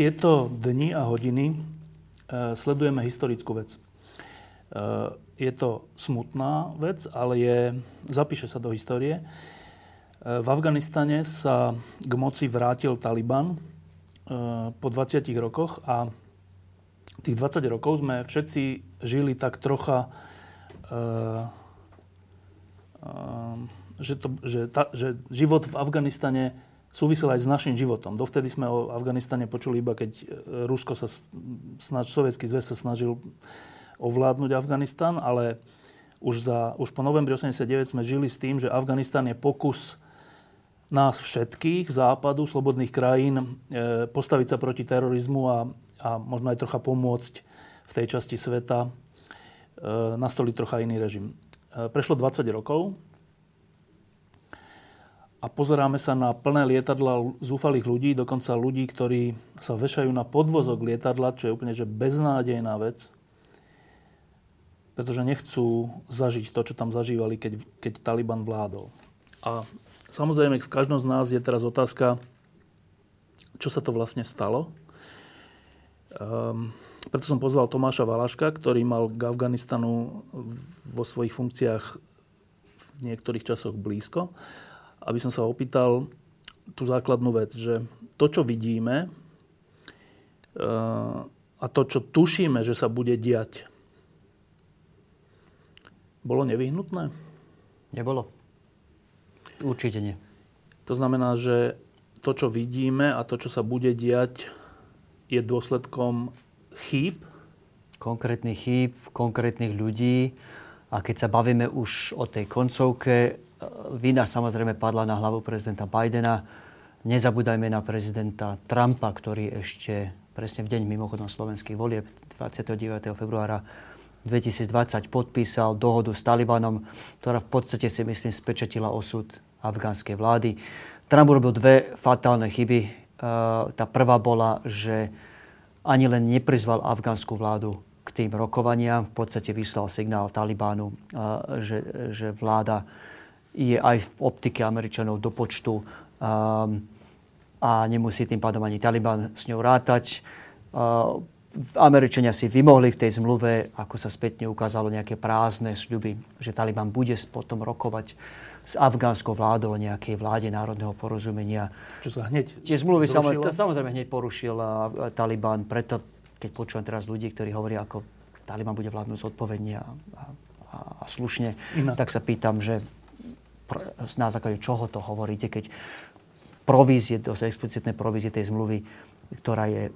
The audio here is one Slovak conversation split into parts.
Tieto dni a hodiny sledujeme historickú vec. Je to smutná vec, ale zapíše sa do histórie. V Afganistane sa k moci vrátil Taliban po 20 rokoch a tých 20 rokov sme všetci žili tak trocha, že život v Afganistane súvisel aj s našim životom. Dovtedy sme o Afganistane počuli iba, keď Rusko Sovietský zväz sa snažil ovládnuť Afganistan, ale už po novembri 1989 sme žili s tým, že Afganistan je pokus nás všetkých, západu, slobodných krajín, postaviť sa proti terorizmu a možno aj trocha pomôcť v tej časti sveta nastoliť trocha iný režim. Prešlo 20 rokov, a pozeráme sa na plné lietadla zúfalých ľudí, dokonca ľudí, ktorí sa vešajú na podvozok lietadla, čo je úplne beznádejná vec, pretože nechcú zažiť to, čo tam zažívali, keď Taliban vládol. A samozrejme, v každom z nás je teraz otázka, čo sa to vlastne stalo. Preto som pozval Tomáša Valáška, ktorý mal k Afganistanu vo svojich funkciách v niektorých časoch blízko, aby som sa opýtal tú základnú vec, že to, čo vidíme a to, čo tušíme, že sa bude diať, bolo nevyhnutné? Nebolo. Určite nie. To znamená, že to, čo vidíme a to, čo sa bude diať, je dôsledkom chýb? Konkrétnych chýb, konkrétnych ľudí. A keď sa bavíme už o tej koncovke, vina samozrejme padla na hlavu prezidenta Bidena. Nezabúdajme na prezidenta Trumpa, ktorý ešte presne v deň mimochodom slovenských volieb 29. februára 2020 podpísal dohodu s Talibanom, ktorá v podstate si myslím spečetila osud afgánskej vlády. Trump urobil dve fatálne chyby. Tá prvá bola, že ani len neprizval afgánsku vládu k tým rokovaniam. V podstate vyslal signál Talibánu, že vláda je aj v optike Američanov do počtu a nemusí tým pádom ani Taliban s ňou rátať. Američania si vymohli v tej zmluve, ako sa spätne ukázalo, nejaké prázdne sľuby, že Taliban bude potom rokovať s afgánskou vládou o nejakej vláde národného porozumenia. Čo sa hneď tie zmluvy samozrejme hneď porušil Taliban, preto keď počúvam teraz ľudí, ktorí hovoria, ako Taliban bude vládnuť zodpovedne a slušne, tak sa pýtam, že na základe čoho to hovoríte, keď provízie, dosť explicitné provízie tej zmluvy, ktorá je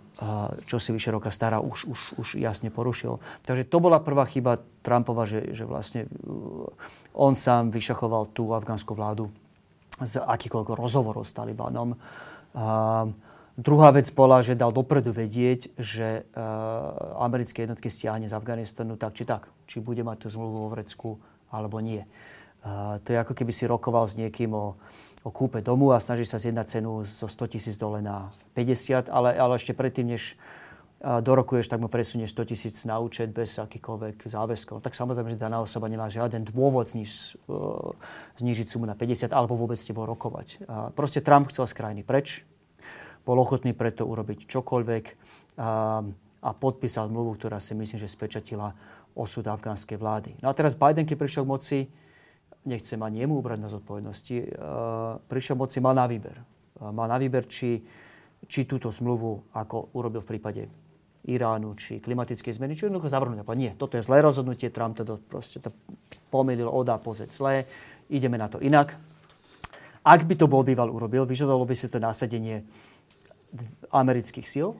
čosi vyše roka stará, už jasne porušil. Takže to bola prvá chyba Trumpova, že vlastne on sám vyšachoval tú afgánsku vládu z akýkoľvek rozhovorov s Talibanom. Druhá vec bola, že dal dopredu vedieť, že americké jednotky stiahne z Afganistanu tak či tak. Či bude mať tú zmluvu vo vrecku, alebo nie. To je ako keby si rokoval s niekým o kúpe domu a snaží sa zjednať cenu zo $100,000 na 50, ale ešte predtým, než dorokuješ, tak mu presunieš $100,000 na účet bez akýkoľvek záväzkov. Tak samozrejme, že daná osoba nemá žiaden dôvod znižiť sumu na 50 alebo vôbec s tebou rokovať. Proste Trump chcel z krajiny preč, bol ochotný preto urobiť čokoľvek a podpísal zmluvu, ktorá si myslím, že spečatila osud afgánskej vlády. No a teraz Biden, keď prišiel k moci, nechcem ani jemu ubrať na zodpovednosti, prišiel moci, mal na výber. Mal na výber, či túto zmluvu, ako urobil v prípade Iránu, či klimatické zmeny, či jednoducho zavrhnúť. Nie, toto je zlé rozhodnutie, Trump to pomýlil od A po Z zlé, ideme na to inak. Ak by to bol býval urobil, vyžadovalo by si to nasadenie amerických síl,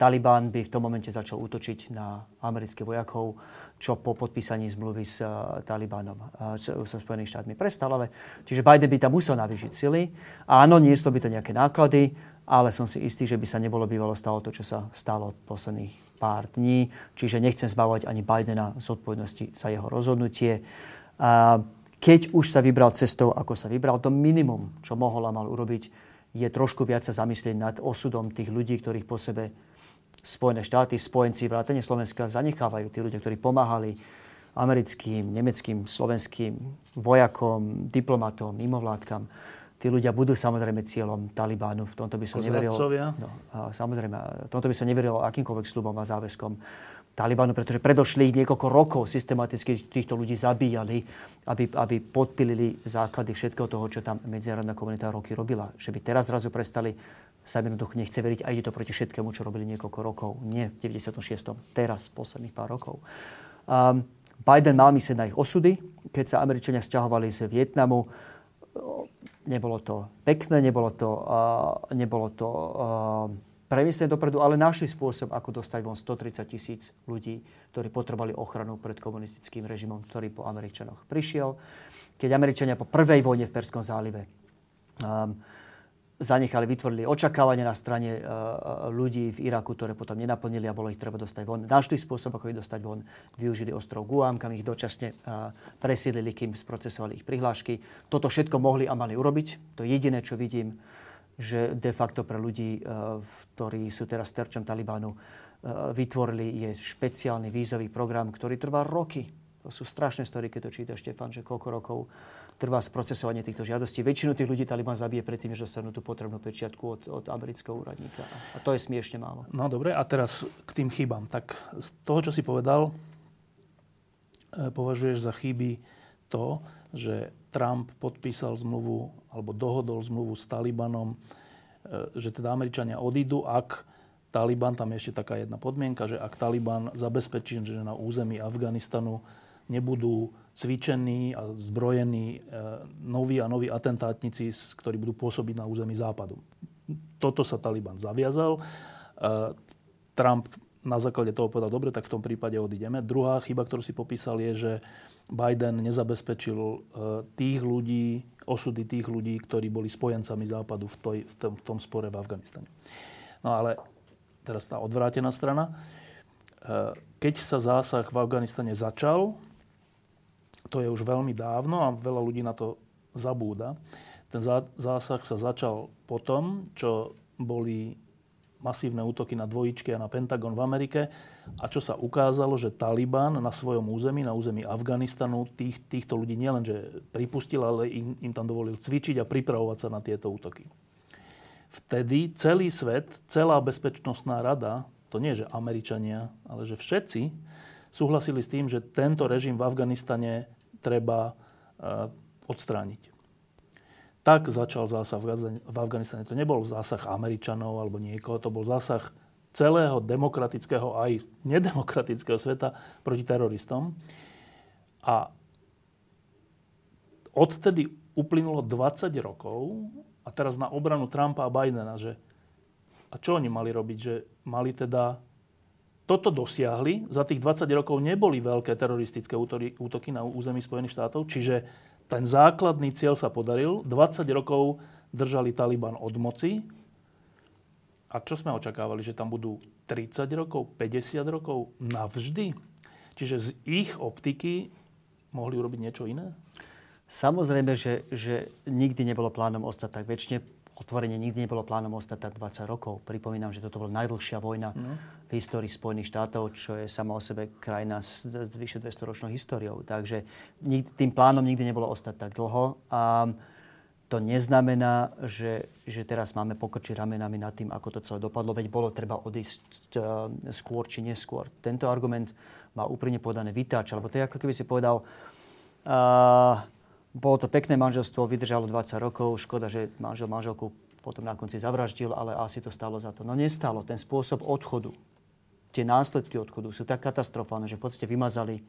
Taliban by v tom momente začal útočiť na amerických vojakov, čo po podpísaní zmluvy s Talibanom, so Spojenými štátmi prestal. Ale, čiže Biden by tam musel navýšiť sily. Áno, nie sú to by to nejaké náklady, ale som si istý, že by sa nebolo bývalo stalo to, čo sa stalo posledných pár dní. Čiže nechcem zbavovať ani Bidena zodpovednosti za jeho rozhodnutie. Keď už sa vybral cestou, ako sa vybral, to minimum, čo mohol a mal urobiť, je trošku viac sa zamyslieť nad osudom tých ľudí, ktorých po sebe Spojené štáty, spojenci, vrátane Slovenska zanechávajú. Tí ľudia, ktorí pomáhali americkým, nemeckým, slovenským vojakom, diplomatom, mimovládkam. Tí ľudia budú samozrejme cieľom Talibánu. V tomto by som neveril. No, samozrejme, v tomto by som neveril akýmkoľvek sľubom a záväzkom Talibánu, pretože predošlých niekoľko rokov systematicky týchto ľudí zabíjali, aby podpilili základy všetkého toho, čo tam medzinárodná komunita roky robila. Že by teraz zrazu prestali, sa jednoducho nechce veriť a ide to proti všetkému, čo robili niekoľko rokov. Nie v 96. Teraz, posledných pár rokov. Biden mal myslieť na ich osudy, keď sa Američania sťahovali z Vietnamu. Nebolo to pekné, nebolo to premyslené dopredu, ale našli spôsob, ako dostať von 130,000 ľudí, ktorí potrebovali ochranu pred komunistickým režimom, ktorý po Američanoch prišiel. Keď Američania po prvej vojne v Perskom zálive vytvorili očakávania na strane ľudí v Iraku, ktoré potom nenaplnili a bolo ich treba dostať von. Našli spôsob, ako ich dostať von. Využili ostrov Guam, kam ich dočasne presídlili, kým sprocesovali ich prihlášky. Toto všetko mohli a mali urobiť. To je jediné, čo vidím, že de facto pre ľudí, ktorí sú teraz terčom Talibánu, vytvorili je špeciálny vízový program, ktorý trvá roky. To sú strašné story, keď to číta Štefan, že koľko rokov trvá sprocesovanie týchto žiadostí. Väčšinu tých ľudí Taliban zabije predtým, než dostanú tú potrebnú pečiatku od amerického úradníka. A to je smiešne málo. No dobre, a teraz k tým chybám. Tak z toho, čo si povedal, považuješ za chyby to, že Trump podpísal zmluvu alebo dohodol zmluvu s Talibanom, že teda Američania odídu, ak Taliban, tam je ešte taká jedna podmienka, že ak Taliban zabezpečí, že na území Afganistanu nebudú cvičení a zbrojení noví a noví atentátnici, ktorí budú pôsobiť na území Západu. Toto sa Taliban zaviazal. Trump na základe toho povedal, dobre, tak v tom prípade odídeme. Druhá chyba, ktorú si popísal, je, že Biden nezabezpečil tých ľudí, osudy tých ľudí, ktorí boli spojencami Západu v tom spore v Afganistane. No ale teraz tá odvrátená strana. Keď sa zásah v Afganistane začal, to je už veľmi dávno a veľa ľudí na to zabúda. Ten zásah sa začal potom, čo boli masívne útoky na Dvojičky a na Pentagon v Amerike a čo sa ukázalo, že Taliban na svojom území, na území Afganistanu, týchto ľudí nielenže pripustil, ale im tam dovolil cvičiť a pripravovať sa na tieto útoky. Vtedy celý svet, celá bezpečnostná rada, to nie je, že Američania, ale že všetci súhlasili s tým, že tento režim v Afganistane treba odstrániť. Tak začal zásah v Afganistane. To nebol zásah Američanov alebo niekoho, to bol zásah celého demokratického aj nedemokratického sveta proti teroristom. A odtedy uplynulo 20 rokov a teraz na obranu Trumpa a Bidena, že a čo oni mali robiť? Že mali teda toto dosiahli. Za tých 20 rokov neboli veľké teroristické útoky na území Spojených štátov. Čiže ten základný cieľ sa podaril. 20 rokov držali Taliban od moci. A čo sme očakávali? Že tam budú 30 rokov, 50 rokov navždy? Čiže z ich optiky mohli urobiť niečo iné? Samozrejme, že nikdy nebolo plánom ostať tak väčšine. Otvorene nikdy nebolo plánom ostať 20 rokov. Pripomínam, že toto bola najdlhšia vojna v histórii Spojených štátov, čo je sama o sebe krajina s vyše 200-ročnou históriou. Takže tým plánom nikdy nebolo ostať tak dlho. A to neznamená, že teraz máme pokrčiť ramenami nad tým, ako to celé dopadlo. Veď bolo treba odísť skôr či neskôr. Tento argument má úprimne povedané vytáč. Lebo to je ako keby si povedal... Bolo to pekné manželstvo, vydržalo 20 rokov. Škoda, že manžel manželku potom na konci zavraždil, ale asi to stálo za to. No nestálo. Ten spôsob odchodu, tie následky odchodu sú tak katastrofálne, že v podstate vymazali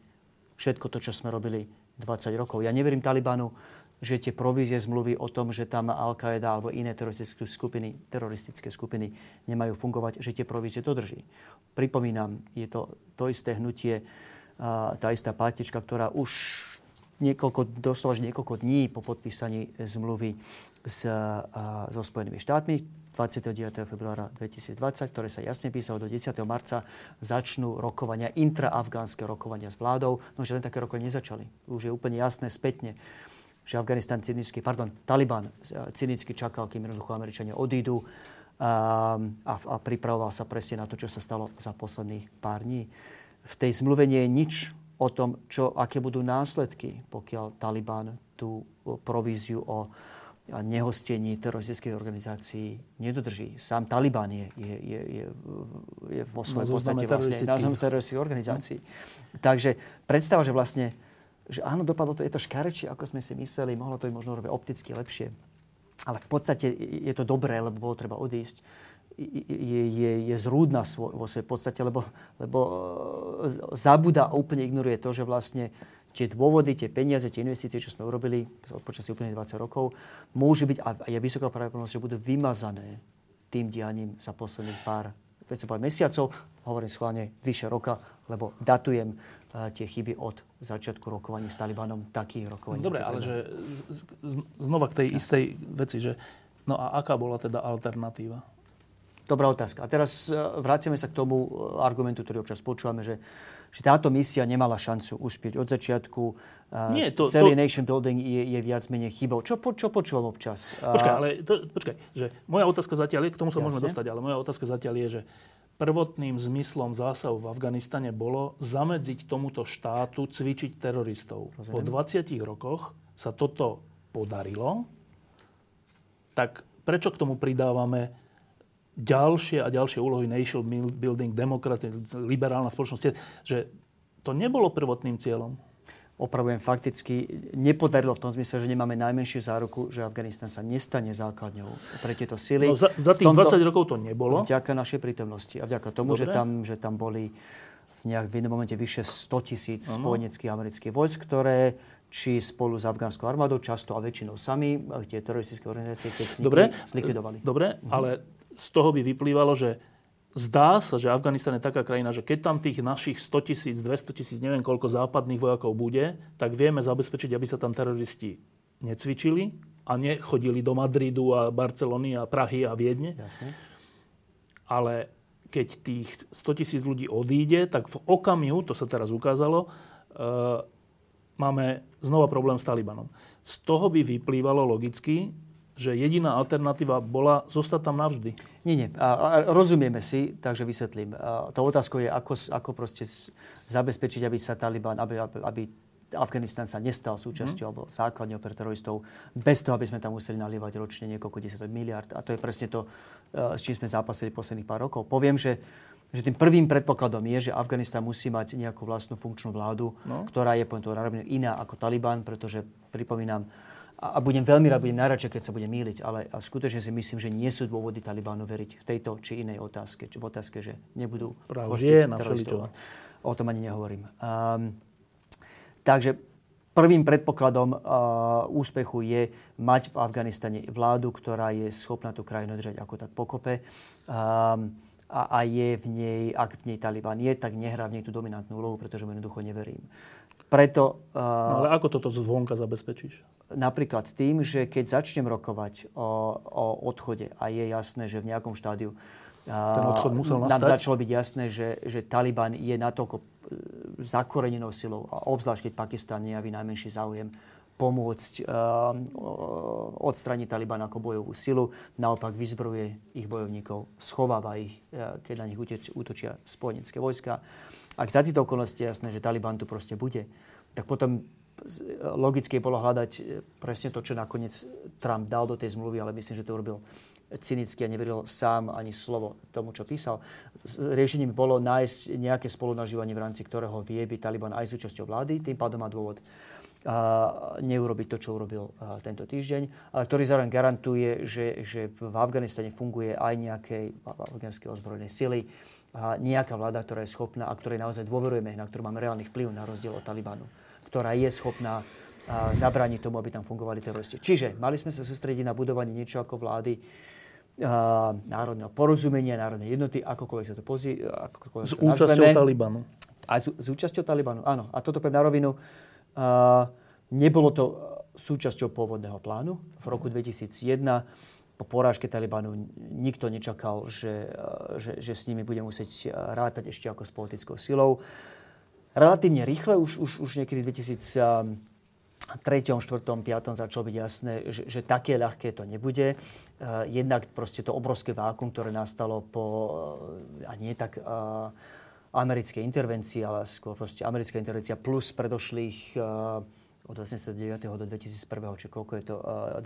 všetko to, čo sme robili 20 rokov. Ja neverím Talibanu, že tie provízie zmluvy o tom, že tam Al-Káida alebo iné teroristické skupiny nemajú fungovať, že tie provízie dodrží. Pripomínam, je to isté hnutie, tá istá partička, ktorá už doslova niekoľko dní po podpísaní zmluvy so Spojenými štátmi 29. februára 2020, ktoré sa jasne písalo, do 10. marca začnú rokovania, intraafgánske rokovania s vládou. No, že len také rokovania nezačali. Už je úplne jasné spätne, že Taliban cynicky čakal, kým jednoducho Američania odídu a pripravoval sa presne na to, čo sa stalo za posledných pár dní. V tej zmluve nie je nič o tom, aké budú následky, pokiaľ Taliban tú províziu o nehostení teroristických organizácií nedodrží. Sám Taliban je vo svojej podstate vlastne na zozname teroristických organizácií. Takže predstava, že vlastne že áno, dopadlo to, je to škarečie, ako sme si mysleli, mohlo to by možno robiť opticky lepšie. Ale v podstate je to dobré, lebo bolo treba odísť. Je zrúdna vo svojej podstate, lebo zabúda a úplne ignoruje to, že vlastne tie dôvody, tie peniaze, tie investície, čo sme urobili počas úplne 20 rokov, môže byť, a je vysoká pravdepodobnosť, že budú vymazané tým dianím za posledných pár mesiacov, hovorím schválne vyše roka, lebo datujem tie chyby od začiatku rokovaní s Talibanom, takých rokovaní. Dobre, ale že znova k tej istej veci, že no a aká bola teda alternatíva? Dobrá otázka. A teraz vracíme sa k tomu argumentu, ktorý občas počúvame, že táto misia nemala šancu uspieť od začiatku. Celý nation building je viac menej chybou. Čo počúvam občas? Počkaj, že moja otázka zatiaľ je, k tomu sa môžeme dostať, ale moja otázka zatiaľ je, že prvotným zmyslom zásahu v Afganistane bolo zamedziť tomuto štátu cvičiť teroristov. Rozumiem. Po 20 rokoch sa toto podarilo, tak prečo k tomu pridávame ďalšie a ďalšie úlohy nation building, demokracia, liberálna spoločnosť, že to nebolo prvotným cieľom? Opravujem, fakticky nepodarilo v tom zmysle, že nemáme najmenšiu záruku, že Afganistan sa nestane základňou pre tieto sily. No za tých 20 rokov to nebolo. Vďaka našej prítomnosti a vďaka tomu, že tam boli v jednom momente vyše 100,000 spojeneckých amerických vojsk, ktoré či spolu s afgánskou armádou, často a väčšinou sami, tie teroristické organizácie, keď zlikvidovali. Dobre, ale z toho by vyplývalo, že zdá sa, že Afganistan je taká krajina, že keď tam tých našich 100,000, 200,000, neviem koľko západných vojakov bude, tak vieme zabezpečiť, aby sa tam teroristi necvičili a nechodili do Madridu a Barcelony a Prahy a Viedne. Jasne. Ale keď tých 100,000 ľudí odíde, tak v okamihu, to sa teraz ukázalo, máme znova problém s Talibanom. Z toho by vyplývalo logicky, že jediná alternatíva bola zostať tam navždy. Nie. Rozumieme si, takže vysvetlím. Tá otázka je, ako proste zabezpečiť, aby sa Taliban, aby Afganistan sa nestal súčasťou alebo základňou pre teroristov, bez toho, aby sme tam museli nalievať ročne niekoľko 10 miliárd. A to je presne to, s čím sme zápasili posledných pár rokov. Poviem, že tým prvým predpokladom je, že Afganistan musí mať nejakú vlastnú funkčnú vládu, ktorá je poviem to rovno iná ako Taliban, pretože pripomínam, a budem najradšej, keď sa budem mýliť, ale skutočne si myslím, že nie sú dôvody Talibánu veriť v tejto či inej otázke. Či v otázke, že nebudú hostiť teroristov. O tom ani nehovorím. Takže prvým predpokladom úspechu je mať v Afganistane vládu, ktorá je schopná tú krajinu držať ako tak pokope. A je v nej, ak v nej Taliban je, tak nehrá v nej tú dominantnú úlohu, pretože mu jednoducho neverím. Preto, ale ako toto zvonka zabezpečíš? Napríklad tým, že keď začnem rokovať o odchode a je jasné, že v nejakom štádiu nám začalo byť jasné, že Taliban je natoľko zakorenenou silou, a obzvlášť keď Pakistan nejaví najmenší záujem pomôcť odstraniť Taliban ako bojovú silu. Naopak vyzbrojuje ich bojovníkov, schováva ich, keď na nich útočia spojenecké vojska. Ak za týchto okolností je jasné, že Taliban tu proste bude, tak potom logicky bolo hľadať presne to, čo nakoniec Trump dal do tej zmluvy, ale myslím, že to urobil cynicky a neveril sám ani slovo tomu, čo písal. Riešením bolo nájsť nejaké spolunažívanie, v rámci ktorého vie byť Taliban aj súčasťou vlády, tým pádom má dôvod neurobiť to, čo urobil tento týždeň, ale ktorý zároveň garantuje, že v Afganistane funguje aj nejaké afgánske ozbrojené sily, nejaká vláda, ktorá je schopná a ktorej naozaj dôverujeme, na ktorú máme reálny vplyv na rozdiel od Talibanu, ktorá je schopná zabrániť tomu, aby tam fungovali teroristi. Čiže mali sme sa sústrediť na budovanie niečo ako vlády národného porozumenia, národnej jednoty, akokoľvek sa to pozýva. S účasťou Talibanu. A s účasťou Talibanu, áno. A toto pre na rovinu, nebolo to súčasťou pôvodného plánu. V roku 2001 po porážke Talibanu nikto nečakal, že s nimi bude musieť rátať ešte ako s politickou silou. Relatívne rýchle, už niekedy v 2003, 4, 5 začalo byť jasné, že také ľahké to nebude. Jednak proste to obrovské vákum, ktoré nastalo po, a nie tak americké intervencie, ale skôr proste americká intervencia plus predošlých od 89. do 2001. či koľko je to, 12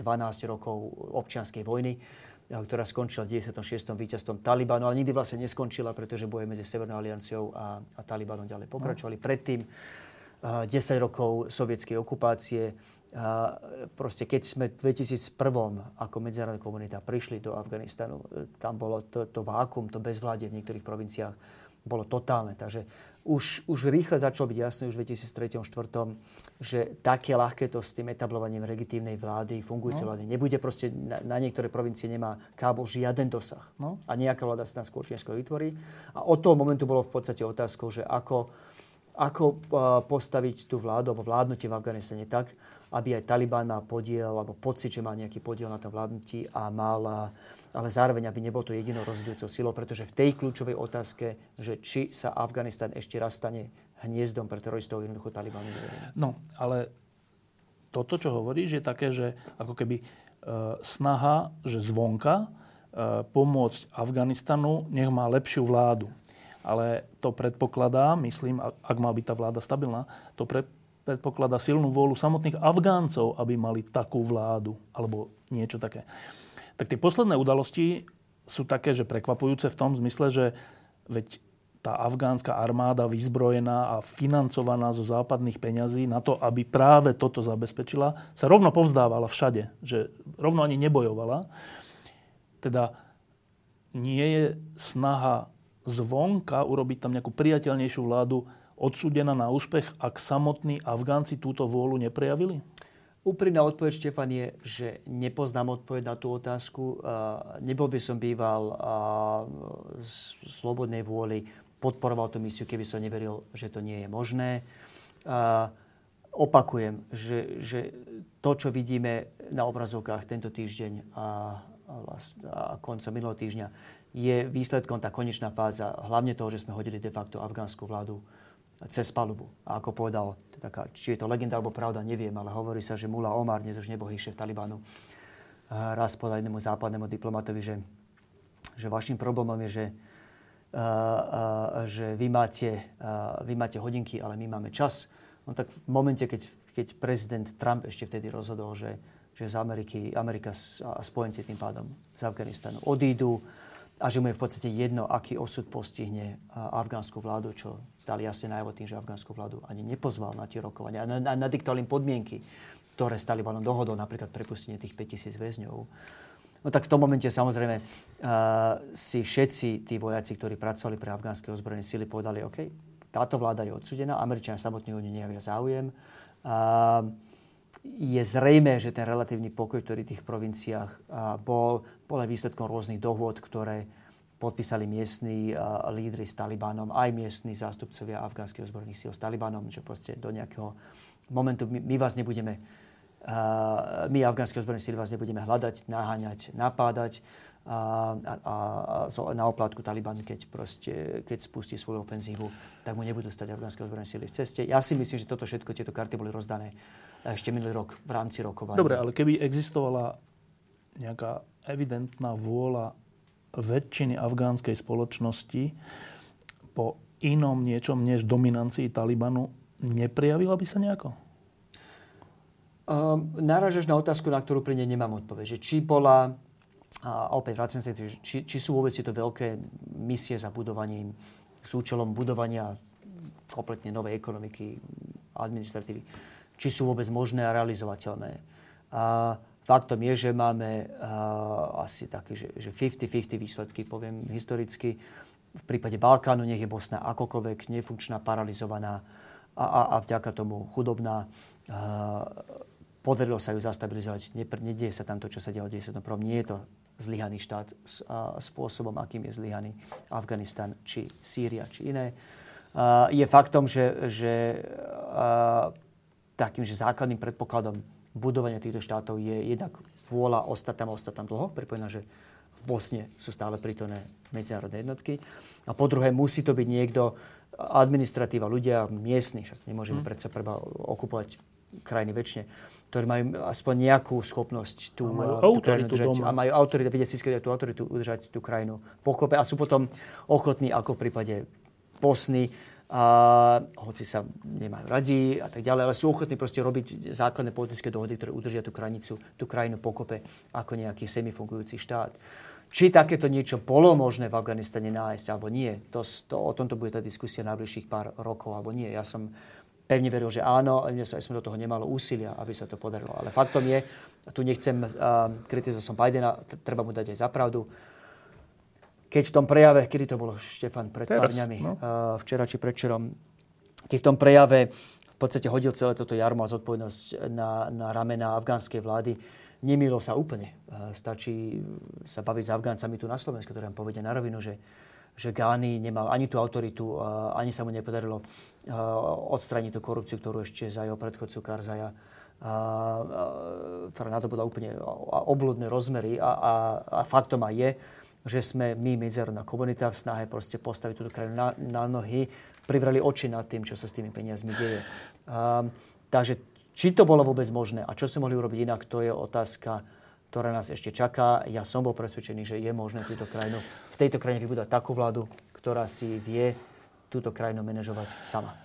rokov občianskej vojny, ktorá skončila v 96. víťazstvom Talibanu, ale nikdy vlastne neskončila, pretože boje medzi Severnou alianciou a Talibanom ďalej pokračovali. Predtým 10 rokov sovietskej okupácie. Proste keď sme v 2001. ako medzinárodná komunita prišli do Afganistanu, tam bolo to vákum, to bezvládie v niektorých provinciách bolo totálne, takže už rýchle začalo byť jasné, už v 2003, 2004, že také ľahké to s tým etablovaním legitímnej vlády, fungujúcej vlády nebude. Proste na niektoré provincie nemá Kábul žiaden dosah. No. A nejaká vláda sa tam skôr či neskôr vytvorí. A od toho momentu bolo v podstate otázkou, že ako postaviť tú vládu alebo vládnutie v Afganistane tak, aby aj Taliban mal podiel, alebo pocit, že má nejaký podiel na tom vládnutí a mal, ale zároveň, aby nebolo to jedinou rozhodujúcou silou, pretože v tej kľúčovej otázke, že či sa Afganistan ešte raz stane hniezdom pre teroristov, jednoducho Taliban. No, ale toto, čo hovoríš, je také, že ako keby snaha, že zvonka pomôcť Afganistanu, nech má lepšiu vládu. Ale to predpokladá, myslím, ak má byť tá vláda stabilná, to predpokladá silnú vôľu samotných Afgáncov, aby mali takú vládu, alebo niečo také. Tak tie posledné udalosti sú také, že prekvapujúce v tom zmysle, že veď tá afgánska armáda vyzbrojená a financovaná zo západných peňazí na to, aby práve toto zabezpečila, sa rovno povzdávala všade, že rovno ani nebojovala. Teda nie je snaha zvonka urobiť tam nejakú priateľnejšiu vládu odsúdená na úspech, ak samotní Afgánci túto vôľu neprejavili? Úprimná odpoveď, Štefan, je, že nepoznám odpoveď na tú otázku. Nebol by som býval z slobodnej vôli, podporoval tú misiu, keby som neveril, že to nie je možné. Opakujem, že to, čo vidíme na obrazovkách tento týždeň a koncom minulého týždňa, je výsledkom tá konečná fáza, hlavne toho, že sme hodili de facto afgánsku vládu cez palubu. A ako povedal, to taká, či je to legenda alebo pravda, neviem, ale hovorí sa, že Mula Omar, dnes už nebohý šéf Talibanu, raz povedal jednému západnému diplomatovi, že vašim problémom je, že vy máte hodinky, ale my máme čas. No tak v momente, keď prezident Trump ešte vtedy rozhodol, že z Amerika a spojenci tým pádom z Afganistanu odídu, a že mu je v podstate jedno, aký osud postihne afgánsku vládu, čo dali jasne najavo tým, že afgánsku vládu ani nepozval na tie rokovania. A nadiktoval im podmienky, ktoré s Talibanom dohodol, napríklad prepustenie tých 5000 väzňov. No tak v tom momente samozrejme si všetci tí vojaci, ktorí pracovali pre afgánske ozbrojené sily, povedali, OK, táto vláda je odsúdená, Američania samotní o ňu nejavia záujem. Je zrejmé, že ten relatívny pokoj, ktorý v tých provinciách bol aj výsledkom rôznych dohôd, ktoré podpísali miestni lídri s Talibanom, aj miestni zástupcovia afgánskych ozbrojených síl s Talibanom, že proste do nejakého momentu my vás nebudeme, my afgánske ozbrojené síly vás nebudeme hľadať, naháňať, napádať a na oplátku Taliban, keď spustí svoju ofenzívu, tak mu nebudú stať afgánske ozbrojené síly v ceste. Ja si myslím, že toto všetko, tieto karty boli rozdané ešte minulý rok v rámci rokovania. Dobre, ale keby existovala nejaká evidentná vôľa väčšiny afgánskej spoločnosti po inom niečom než dominancii Talibanu, neprejavila by sa nejako? Narážaš na otázku, na ktorú pri nej nemám odpoveď. Či bola, a opäť vracím sa, či sú vôbec tieto veľké misie za budovaním, s účelom budovania kompletne novej ekonomiky, administratívy, či sú vôbec možné a realizovateľné. A faktom je, že máme asi také, že 50-50 výsledky, poviem historicky. V prípade Balkánu nech je Bosna akokoľvek nefunkčná, paralizovaná a vďaka tomu chudobná. Podarilo sa ju zastabilizovať. Nedieje sa tam to, čo sa dialo v 1991. Nie je to zlyhaný štát spôsobom, akým je zlyhaný Afganistan, či Sýria, či iné. Je faktom, že základným predpokladom budovania týchto štátov je jednak vôľa ostať tam dlho. Pripomínam, že v Bosne sú stále prítomné medzinárodné jednotky. A po druhé, musí to byť niekto, administratíva, ľudia miestni, však nemôžeme predsa preba okupovať krajiny väčšine, ktorí majú aspoň nejakú schopnosť tú krajinu udržať. A majú autoritu, vedia získať tú autoritu, udržať tú krajinu pokope a sú potom ochotní, ako v prípade Bosny, hoci sa nemajú radi a tak ďalej, ale sú ochotní proste robiť základné politické dohody, ktoré udržia tú krajinu pokope ako nejaký semifungujúci štát. Či takéto niečo bolo možné v Afganistane nájsť, alebo nie. O tomto bude tá diskusia najbližších pár rokov, alebo nie. Ja som pevne veril, že áno, ale sme do toho nemalo úsilia, aby sa to podarilo. Ale faktom je, tu nechcem kritizovať som Bidena, treba mu dať aj za pravdu. Keď v tom prejave, kedy to bolo, Štefan, pred pár dňami, včera či predčerom, keď v tom prejave v podstate hodil celé toto jarmo a zodpovednosť na ramena afgánskej vlády, nemýlil sa úplne. Stačí sa baviť s Afgáncami tu na Slovensku, ktorí vám povedia na rovinu, že Gání nemal ani tú autoritu, ani sa mu nepodarilo odstrániť tú korupciu, ktorú ešte za jeho predchodcu Karzaja, ktorá nadobudla úplne obludné rozmery. A faktom aj je, že sme my, medzinárodná komunita, v snahe proste postaviť túto krajinu na nohy, privreli oči nad tým, čo sa s tými peniazmi deje. Takže či to bolo vôbec možné a čo sme mohli urobiť inak, to je otázka, ktorá nás ešte čaká. Ja som bol presvedčený, že je možné v tejto krajine vybudovať takú vládu, ktorá si vie túto krajinu manažovať sama.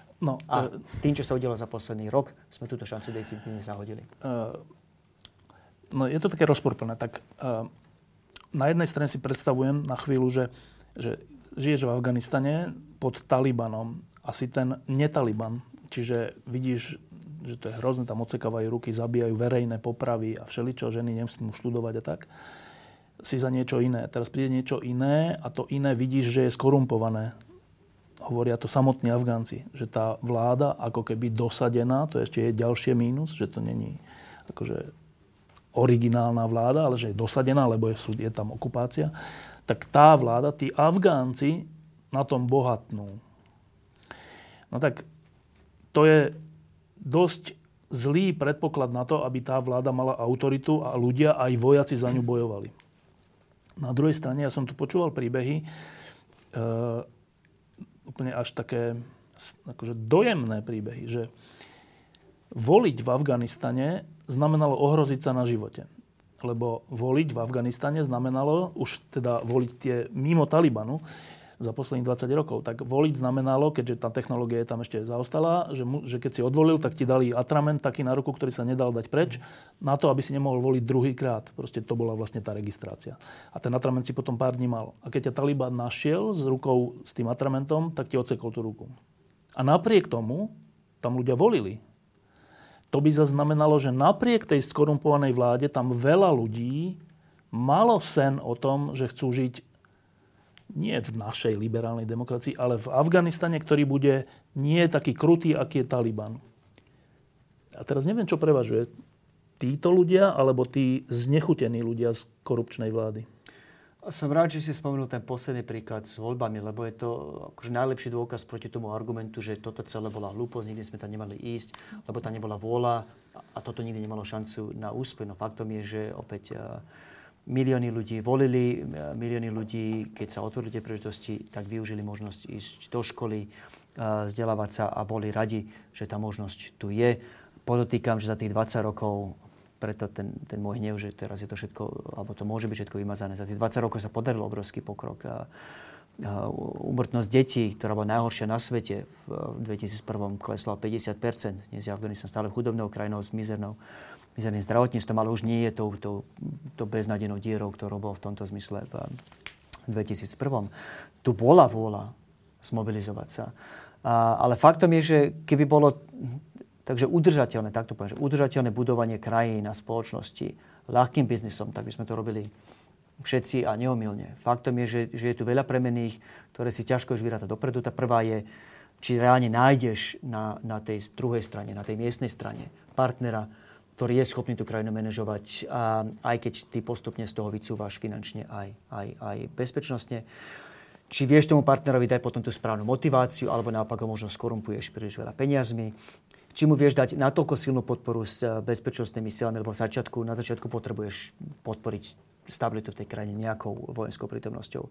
A tým, čo sa udialo za posledný rok, sme túto šancu definitívne zahodili. Je to také rozporplné. Tak na jednej strane si predstavujem na chvíľu, že žiješ v Afganistane pod Talibanom. Asi ten netaliban. Čiže vidíš, že to je hrozné, tam odsekávajú ruky, zabíjajú verejné popravy a všeličo, ženy nemusím študovať a tak. Si za niečo iné. Teraz príde niečo iné a to iné vidíš, že je skorumpované. Hovoria to samotní Afgánci. Že tá vláda ako keby dosadená, to ešte je ďalšie mínus, že to není akože originálna vláda, ale že je dosadená, lebo je tam okupácia, tak tá vláda, tí Afgánci na tom bohatnú. No tak to je dosť zlý predpoklad na to, aby tá vláda mala autoritu a ľudia aj vojaci za ňu bojovali. Na druhej strane, ja som tu počúval príbehy úplne až také akože dojemné príbehy, že voliť v Afganistane znamenalo ohroziť sa na živote. Lebo voliť v Afganistane znamenalo, už teda voliť tie mimo Talibanu za posledných 20 rokov, tak voliť znamenalo, keďže tá technológia je tam ešte zaostala, že keď si odvolil, tak ti dali atrament taký na ruku, ktorý sa nedal dať preč, na to, aby si nemohol voliť druhýkrát. Proste to bola vlastne tá registrácia. A ten atrament si potom pár dní mal. A keď ťa Taliban našiel s rukou s tým atramentom, tak ti odsekol tú ruku. A napriek tomu tam ľudia volili. To by zaznamenalo, že napriek tej skorumpovanej vláde tam veľa ľudí malo sen o tom, že chcú žiť nie v našej liberálnej demokracii, ale v Afganistane, ktorý bude nie taký krutý, aký je Taliban. A teraz neviem, čo prevažuje. Títo ľudia, alebo tí znechutení ľudia z korupčnej vlády? Som rád, že si spomenul ten posledný príklad s voľbami, lebo je to akože najlepší dôkaz proti tomu argumentu, že toto celé bola hlúposť, nikdy sme tam nemali ísť, lebo tam nebola vôľa a toto nikdy nemalo šancu na úspech. No faktom je, že opäť milióny ľudí volili, milióny ľudí, keď sa otvorili tie príležitosti, tak využili možnosť ísť do školy, vzdelávať sa a boli radi, že tá možnosť tu je. Podotýkam, že za tých 20 rokov preto ten môj hnev, že teraz je to všetko, alebo to môže byť všetko vymazané. Za tých 20 rokov sa podaril obrovský pokrok. Úmrtnosť detí, ktorá bola najhoršia na svete, v 2001 klesla 50%. Dnes je Afganistan stále chudobnou krajinou s mizerným zdravotníctvom, ale už nie je to beznadenou dierou, ktorou bol v tomto zmysle v 2001. Tu bola vôľa zmobilizovať sa. Ale faktom je, že keby bolo... Takže udržateľné, takto poviem, že udržateľné budovanie krajín a spoločnosti ľahkým biznisom, tak by sme to robili všetci a neomylne. Faktom je, že je tu veľa premenných, ktoré si ťažko už vyrátať dopredu. Tá prvá je či reálne nájdeš na tej druhej strane, na tej miestnej strane partnera, ktorý je schopný tú krajinu manažovať, aj keď ty postupne z toho vycúvaš finančne aj bezpečnostne. Či vieš tomu partnerovi dať potom tú správnu motiváciu, alebo naopak ho možno skorumpuješ príliš veľa peniazmi. Či mu vieš dať natoľko silnú podporu s bezpečnostnými silami, lebo na začiatku potrebuješ podporiť stabilitu v tej krajine nejakou vojenskou prítomnosťou.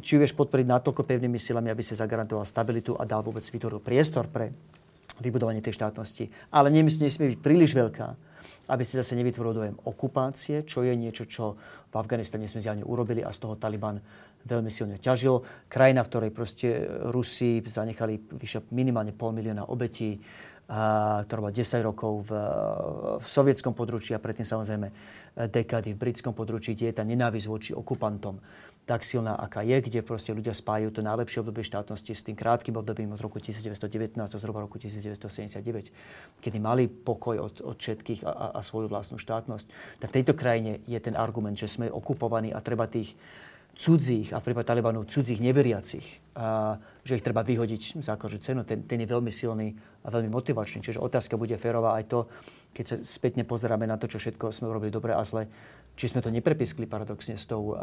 Či vieš podporiť natoľko pevnými silami, aby sa zagarantoval stabilitu a dal vôbec vytvoril priestor pre vybudovanie tej štátnosti. Ale nesmie byť príliš veľká, aby si zase nevytvoril dojem okupácie, čo je niečo, čo v Afganistane sme zjavne urobili a z toho Taliban veľmi silne ťažil. Krajina, v ktorej proste Rusi zanechali minimálne 500,000 obetí, ktorá bola 10 rokov v sovietskom područí a predtým samozrejme dekády v britskom područí, kde je tá nenávisť voči okupantom tak silná, aká je, kde proste ľudia spájajú to najlepšie obdobie štátnosti s tým krátkym obdobím od roku 1919 a zhruba roku 1979, kedy mali pokoj od všetkých a svoju vlastnú štátnosť. Tak v tejto krajine je ten argument, že sme okupovaní a treba tých cudzích, a v prípade Talibanu cudzích neveriacich, že ich treba vyhodiť za každú cenu. Ten je veľmi silný a veľmi motivačný. Čiže otázka bude férová aj to, keď sa spätne pozeráme na to, čo všetko sme urobili dobre a zle, či sme to neprepiskli paradoxne s tou,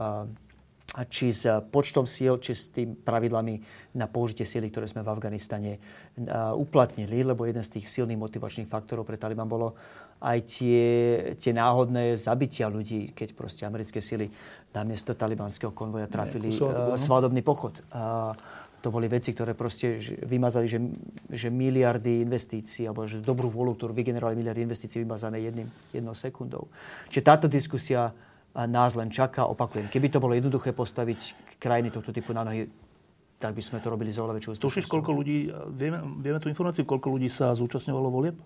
či s počtom síl, či s tým pravidlami na použitie síly, ktoré sme v Afganistane uplatnili, lebo jeden z tých silných motivačných faktorov pre Taliban bolo aj tie náhodné zabitia ľudí, keď proste americké sily namiesto talibanského konvoja trafili svadobný pochod. To boli veci, ktoré proste vymazali, že miliardy investícií, alebo že dobrú vôľu, ktorú vygenerovali miliardy investícií, vymazané jednou sekundou. Čiže táto diskusia nás len čaká, opakujem. Keby to bolo jednoduché postaviť krajiny tohto typu na nohy, tak by sme to robili za oveľa väčšiu úspešnosť. Tušíš, koľko ľudí, vieme tú informáciu, koľko ľudí sa zúčastňovalo volieb?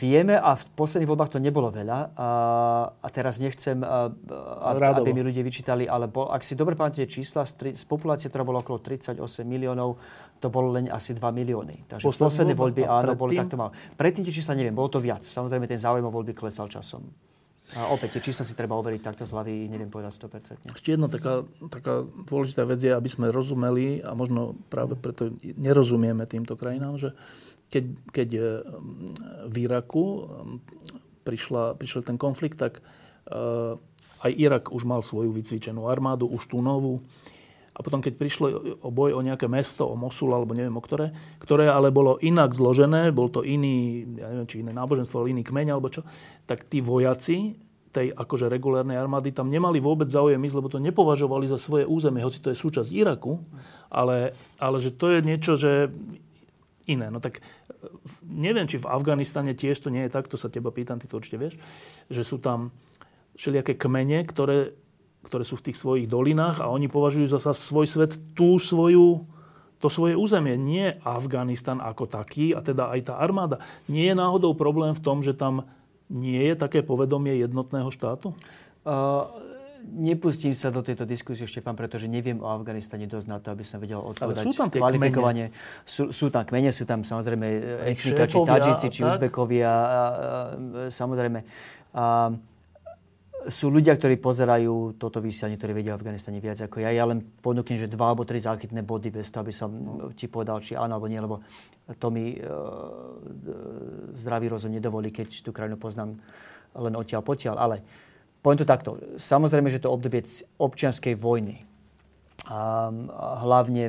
Vieme a v posledných voľbách to nebolo veľa a teraz nechcem, aby mi ľudia vyčítali, ale ak si dobre pamätáte čísla z populácie, ktorá bola okolo 38 miliónov, to bolo len asi 2 milióny. Takže posledné voľby áno, boli takto malo. Predtým tie čísla neviem, bolo to viac. Samozrejme ten záujem o voľby klesal časom. A opäť, tie čísla si treba overiť takto z hlavy, neviem povedať 100%. Ešte jedna taká dôležitá vec je, aby sme rozumeli, a možno práve preto nerozumieme týmto krajinám, že keď v Iraku prišiel ten konflikt, tak aj Irak už mal svoju vycvičenú armádu, už tú novú. A potom, keď prišlo o boj o nejaké mesto, o Mosul, alebo neviem o ktoré ale bolo inak zložené, bol to iný, ja neviem, či iné náboženstvo, iný kmeň, alebo čo, tak tí vojaci tej akože regulárnej armády tam nemali vôbec záujem ísť, lebo to nepovažovali za svoje územie, hoci to je súčasť Iraku, ale že to je niečo, že iné. No tak neviem, či v Afganistane tiež to nie je tak, to sa teba pýtam, ty to určite vieš, že sú tam všelijaké kmene, ktoré sú v tých svojich dolinách a oni považujú za svoj svet to svoje územie. Nie Afganistan ako taký, a teda aj tá armáda. Nie je náhodou problém v tom, že tam nie je také povedomie jednotného štátu? Nepustím sa do tejto diskusie, Štefán, pretože neviem o Afganistane dosť na to, aby som vedel odpovedať kvalifikovanie. Sú tam kmene, sú tam samozrejme etnika, či Tadžici, či Uzbekovia. Samozrejme. Sú ľudia, ktorí pozerajú toto vysielanie, ktorí vedia o Afganistane viac ako ja. Ja len ponúknem, že 2 alebo 3 záchytné body bez toho, aby som ti povedal, či áno alebo nie, lebo to mi zdravý rozum nedovolí, keď tú krajinu poznám len odtiaľ potiaľ. Ale poviem to takto. Samozrejme, že to obdobie občianskej vojny, hlavne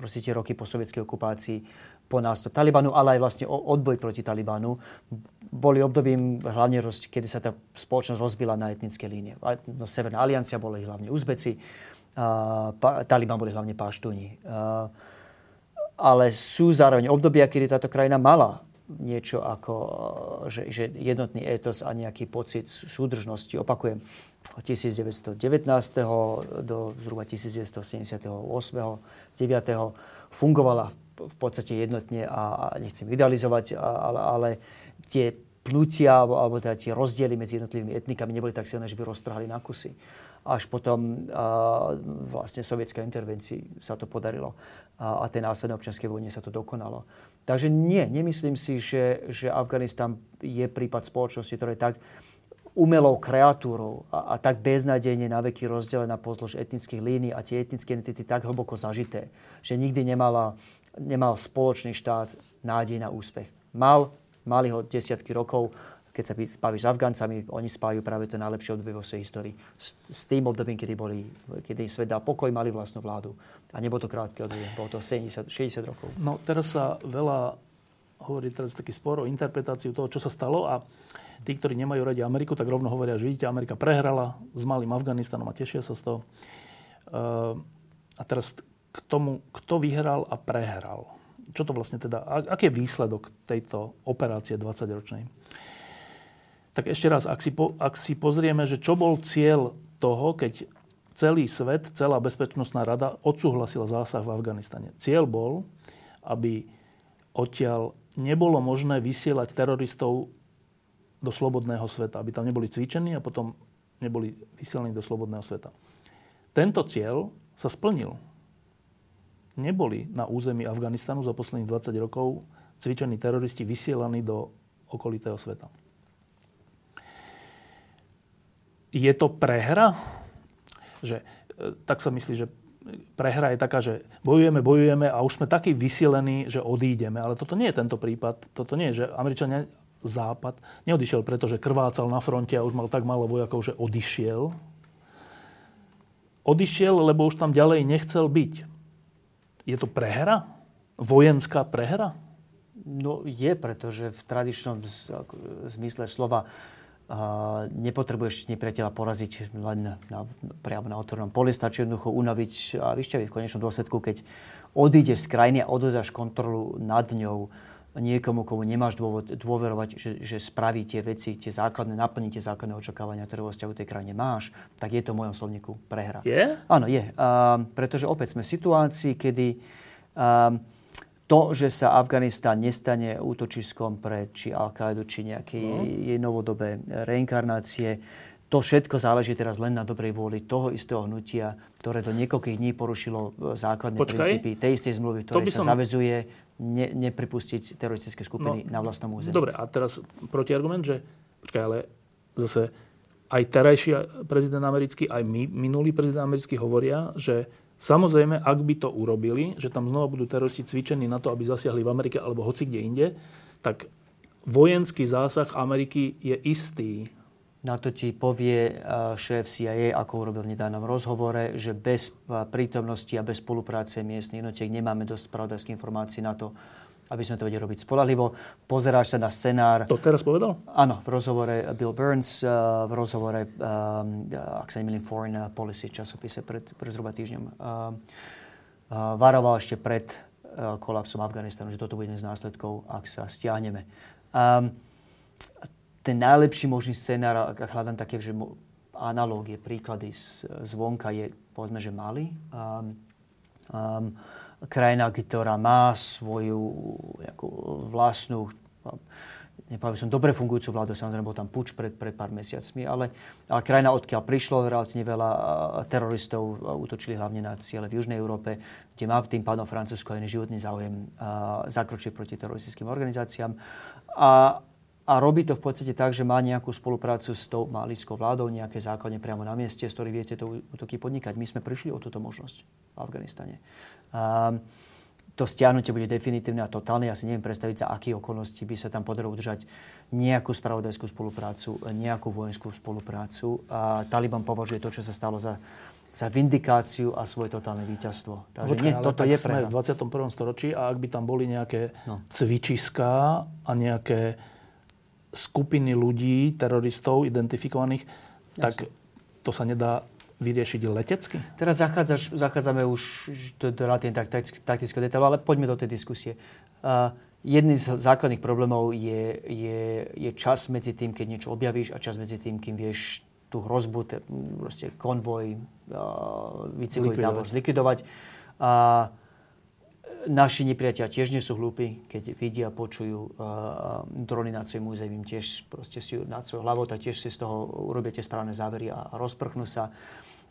proste tie roky po sovietskej okupácii, po nástup Talibanu, ale aj vlastne odboj proti Talibanu, boli obdobím hlavne, kedy sa tá spoločnosť rozbila na etnické línie. No, Severná aliancia boli hlavne Uzbeci, Taliban boli hlavne Paštúni. Ale sú zároveň obdobia, kedy táto krajina mala niečo ako že jednotný étos a nejaký pocit súdržnosti. Opakujem, od 1919. do zhruba 1978. 9. fungovala v podstate jednotne a nechcem idealizovať, ale tie pnutia alebo teda tie rozdiely medzi jednotlivými etnikami neboli tak silné, že by roztrhali na kusy. Až potom vlastne sovietskej intervencii sa to podarilo a tej následnej občianskej vojne sa to dokonalo. Takže nemyslím si, že Afganistan je prípad spoločnosti, ktorá je tak umelou kreatúrou a tak beznadejne naveky rozdelená pozdĺž etnických línií a tie etnické identity tak hlboko zažité, že nikdy nemal spoločný štát nádej na úspech. Mali ho desiatky rokov, keď sa bavíš s Afgancami, oni spájajú práve to najlepšie obdobie vo svojej histórii s tým obdobím, kedy svet dal pokoj, mali vlastnú vládu. A nebolo to krátke obdobie, bolo to 60 rokov. No teraz sa veľa hovorí taký spor o interpretáciu toho, čo sa stalo a tí, ktorí nemajú radi Ameriku, tak rovno hovoria, že vidíte, Amerika prehrala s malým Afganistanom a tešia sa z toho. A teraz k tomu, kto vyhral a prehral. Čo to vlastne teda, aký je výsledok tejto operácie 20-ročnej? Tak ešte raz, ak si pozrieme, že čo bol cieľ toho, keď celý svet, celá bezpečnostná rada odsúhlasila zásah v Afganistane. Cieľ bol, aby odtiaľ nebolo možné vysielať teroristov do slobodného sveta, aby tam neboli cvičení a potom neboli vysielaní do slobodného sveta. Tento cieľ sa splnil. Neboli na území Afganistanu za posledných 20 rokov cvičení teroristi vysielaní do okolitého sveta. Je to prehra? Tak sa myslí, že prehra je taká, že bojujeme a už sme takí vysielení, že odídeme. Ale toto nie je tento prípad. Toto nie je, že Američania... Západ neodišiel, pretože krvácal na fronte a už mal tak málo vojakov, že odišiel. Odišiel, lebo už tam ďalej nechcel byť. Je to prehra? Vojenská prehra? No je, pretože v tradičnom zmysle slova nepotrebuješ nepriateľa poraziť len priamo na otvornom poli, stačí jednoducho unaviť a vyšťaviť v konečnom dôsledku, keď odídeš z krajiny a odovzdáš kontrolu nad ňou niekomu, komu nemáš dôvod dôverovať, že spraví tie veci, naplní tie základné očakávania, ktoré vo vzťahu tej krajine máš, tak je to v mojom slovníku prehra. Je? Áno, je. Pretože opäť sme v situácii, kedy to, že sa Afganistan nestane útočiskom pre či Al-Káidu, či nejaké jej novodobé reinkarnácie, to všetko záleží teraz len na dobrej vôli toho istého hnutia, ktoré do niekoľkých dní porušilo základné princípy tej istej zmluvy, ktorej sa zavezuje nepripustiť teroristické skupiny na vlastnom území. Dobre, a teraz protiargument, že ale zase aj terajší prezident americký, aj minulý prezident americký hovoria, že samozrejme, ak by to urobili, že tam znova budú teroristi cvičení na to, aby zasiahli v Amerike alebo hoci kde inde, tak vojenský zásah Ameriky je istý. Na to ti povie šéf CIA, ako urobil v nedávnom rozhovore, že bez prítomnosti a bez spolupráce miestnych jednotiek nemáme dosť spravodajských informácií na to, aby sme to vedeli robiť spoľahlivo. Pozeráš sa na scenár... To teraz povedal? Áno, v rozhovore Bill Burns, v rozhovore, ak sa nemýlim, Foreign Policy časopise pred zhruba týždňom, varoval ešte pred kolapsom Afganistanu, že toto bude jeden z následkov, ak sa stiahneme. Ten najlepší možný scenár, ak hľadám také, že analógie, príklady zvonka je, povedzme, že Mali. Krajina, ktorá má svoju vlastnú, nepoviem som, dobre fungujúcu vládu, samozrejme bol tam puč pred pár mesiacmi, ale krajina, odkiaľ prišlo relatívne veľa teroristov, útočili hlavne na ciele v Južnej Európe, kde má tým pádom Francúzsko aj neživotný záujem zakročiť proti teroristickým organizáciám. A robí to v podstate tak, že má nejakú spoluprácu s tou malískou vládou, nejaké základne priamo na mieste, z ktorých viete to útoky podnikať. My sme prišli o túto možnosť v Afganistane. To stiahnutie bude definitívne a totálne. Ja si neviem predstaviť, za aké okolnosti by sa tam podarilo udržať nejakú spravodajskú spoluprácu, nejakú vojenskú spoluprácu. A Taliban považuje to, čo sa stalo za vindikáciu a svoje totálne víťazstvo. Takže nie, toto je pre nás. Sme v 21. storočí a ak by tam boli nejaké cvičiská a nejaké skupiny ľudí, teroristov, identifikovaných, tak to sa nedá vyriešiť letecky? Teraz zachádzame už do taktického detailu, ale poďme do tej diskusie. Jedným z základných problémov je čas medzi tým, keď niečo objavíš a čas medzi tým, kým vieš tú hrozbu, proste konvoj, vycíliť, zlikvidovať. Naši nepriatelia tiež nie sú hlúpi, keď vidia, počujú drony nad svojím územím, tiež proste si nad svojou hlavou, tak tiež si z toho urobia tie správne závery a rozprchnú sa.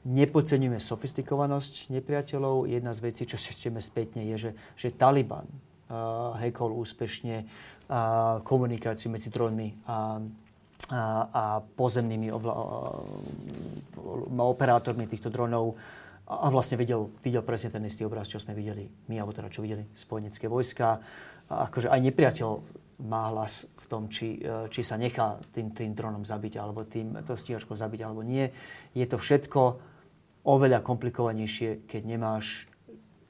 Nepodceňujeme sofistikovanosť nepriateľov. Jedna z vecí, čo si zistíme spätne, je, že Taliban hackol úspešne komunikáciu medzi dronmi a a pozemnými operátormi týchto dronov a vlastne videl presne ten istý obraz, čo sme videli my, alebo teda čo videli spojenecké vojska. A akože aj nepriateľ má hlas v tom, či sa nechá tým dronom zabiť, alebo tým to stíhačkou zabiť, alebo nie. Je to všetko oveľa komplikovanejšie, keď nemáš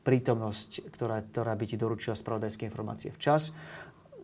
prítomnosť, ktorá by ti doručila spravodajské informácie včas,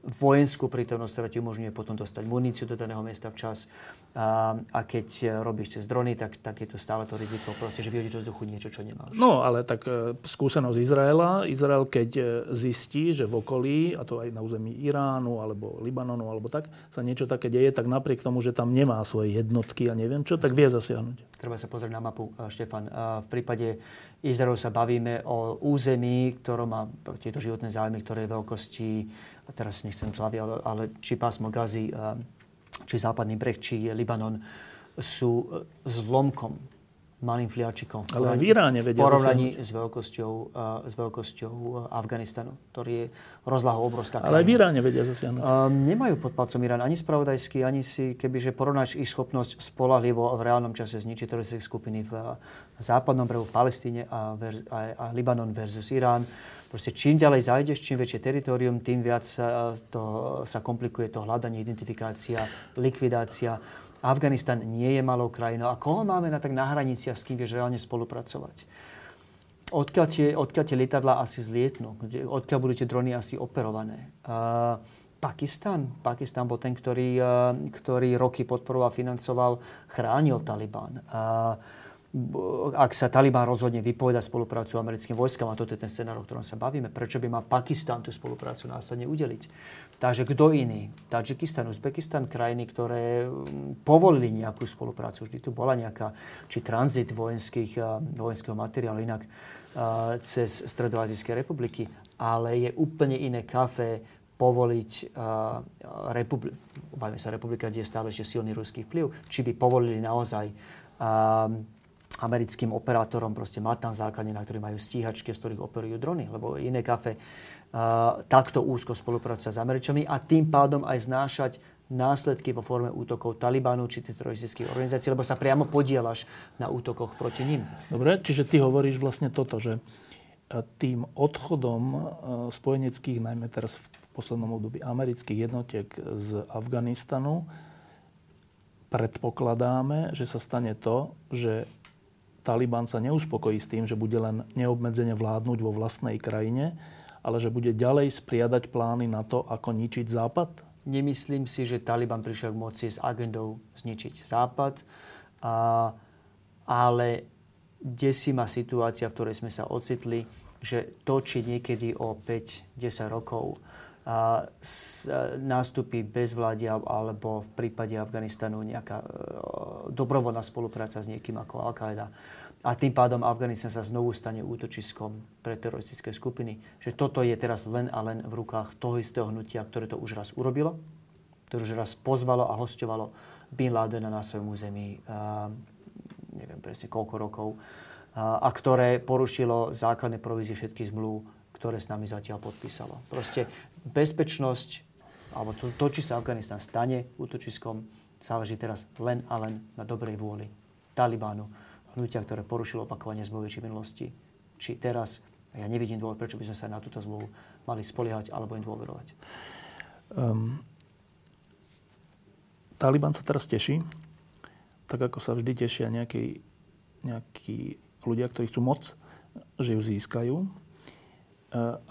vojenskú prítomnosť, ktorá ti umožňuje potom dostať muníciu do daného miesta včas. A keď robíš cez drony, tak je to stále to riziko, proste, že vyhodíš do vzduchu niečo, čo nemáš. No, ale tak skúsenosť Izraela. Izrael, keď zistí, že v okolí, a to aj na území Iránu, alebo Libanonu, alebo tak, sa niečo také deje, tak napriek tomu, že tam nemá svoje jednotky a neviem čo, tak vie zasiahnuť. Treba sa pozrieť na mapu, Štefan. V prípade Izraelu sa bavíme o území, ktoré má tieto životné záujmy, ktoré je veľkosti, a teraz nechcem zľaviť, ale či pásmo Gazy, či západný breh, či Libanon, sú zlomkom, malým fliačikom. Ale v Iráne vedia porovnaní s veľkosťou Afganistanu, ktorý je rozľahou obrovská krajina. Ale v Iráne vedia zasiahnuť. Nemajú pod palcom Irán ani spravodajský, ani si, kebyže porovnáš ich schopnosť spoľahlivo v reálnom čase zničiť teroristické skupiny v západnom brehu, v Palestíne a Libanon versus Irán. Proste čím ďalej zájdeš, čím väčšie teritorium, tým viac sa komplikuje to hľadanie, identifikácia, likvidácia. Afganistan nie je malou krajinou. A koho máme tak na hraniciach, s kým vieš reálne spolupracovať? Odkiaľ tie lietadlá asi zlietnú? Odkiaľ budú tie drony asi operované? Pakistan bol ten, ktorý roky podporoval, financoval, chránil Taliban. Ak sa Taliban rozhodne vypovedať spoluprácu americkým vojskám, a toto je ten scenár, o ktorom sa bavíme, prečo by mal Pakistan tú spoluprácu následne udeliť? Takže kto iný? Tadžikistan, Uzbekistan, krajiny, ktoré povolili nejakú spoluprácu. Vždy tu bola nejaká, či tranzit vojenského materiálu, inak cez Stredoazijské republiky. Ale je úplne iné kafe povoliť republika, kde je stále ešte silný ruský vplyv, či by povolili naozaj americkým operátorom, proste má tam základne, na ktorých majú stíhačky, z ktorých operujú drony, lebo iné kafe takto úzko spolupracuje s Američami a tým pádom aj znášať následky vo forme útokov Talibánu či teroristických organizácií, lebo sa priamo podielaš na útokoch proti nim. Dobre, čiže ty hovoríš vlastne toto, že tým odchodom spojeneckých, najmä teraz v poslednom období amerických jednotiek z Afganistanu, predpokladáme, že sa stane to, že Taliban sa neuspokojí s tým, že bude len neobmedzene vládnuť vo vlastnej krajine, ale že bude ďalej spriadať plány na to, ako ničiť Západ? Nemyslím si, že Taliban prišiel k moci s agendou zničiť Západ, ale desí ma situácia, v ktorej sme sa ocitli, že to, či niekedy o 5-10 rokov nástupy bezvládia alebo v prípade Afganistanu nejaká dobrovoľná spolupráca s niekým ako Al-Káida. A tým pádom Afganistan sa znovu stane útočiskom pre teroristické skupiny. Že toto je teraz len a len v rukách toho istého hnutia, ktoré to už raz urobilo, ktoré už raz pozvalo a hosťovalo Bin Ládena na svojom území neviem presne koľko rokov a ktoré porušilo základné provízie všetkých zmluv, ktoré s nami zatiaľ podpísalo. Proste bezpečnosť, alebo to či sa Afganistan stane útočiskom, záleží teraz len a len na dobrej vôli Talibánu, hnutia, ktoré porušilo opakovanie zmluvy či minulosti. Či teraz, ja nevidím dôvod, prečo by sme sa na túto zmluvu mali spoliehať alebo im dôverovať. Taliban sa teraz teší, tak ako sa vždy tešia nejakí ľudia, ktorí chcú moc, že ju získajú.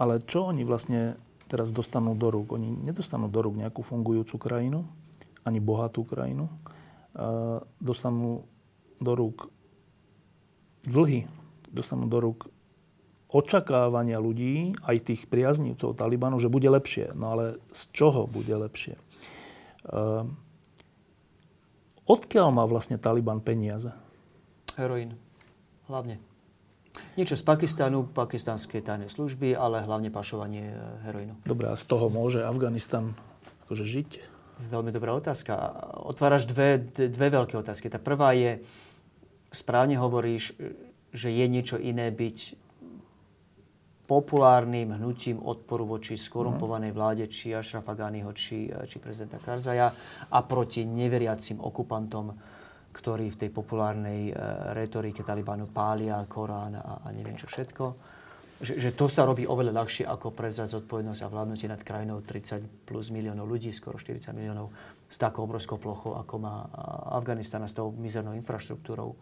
Ale čo oni vlastne teraz dostanú do rúk? Oni nedostanú do rúk nejakú fungujúcu krajinu, ani bohatú krajinu. Dostanú do rúk dlhy, dostanú do rúk očakávania ľudí, aj tých priaznivcov Talibanu, že bude lepšie. No ale z čoho bude lepšie? Odkiaľ má vlastne Taliban peniaze? Heroín. Hlavne. Niečo z Pakistanu, pakistanské tajné služby, ale hlavne pašovanie heroínu. Dobre, a z toho môže Afganistan akože žiť? Veľmi dobrá otázka. Otváraš dve veľké otázky. Tá prvá je, správne hovoríš, že je niečo iné byť populárnym hnutím odporu voči skorumpovanej vláde či Ašrafa Ganiho či prezidenta Karzaja a proti neveriacim okupantom, ktorí v tej populárnej retorike Talibánu pália Korán a neviem čo všetko. Že to sa robí oveľa ľahšie, ako prevzať zodpovednosť a vládnutie nad krajinou 30 plus miliónov ľudí, skoro 40 miliónov, s takou obrovskou plochou, ako má Afganistan, s tou mizernou infraštruktúrou.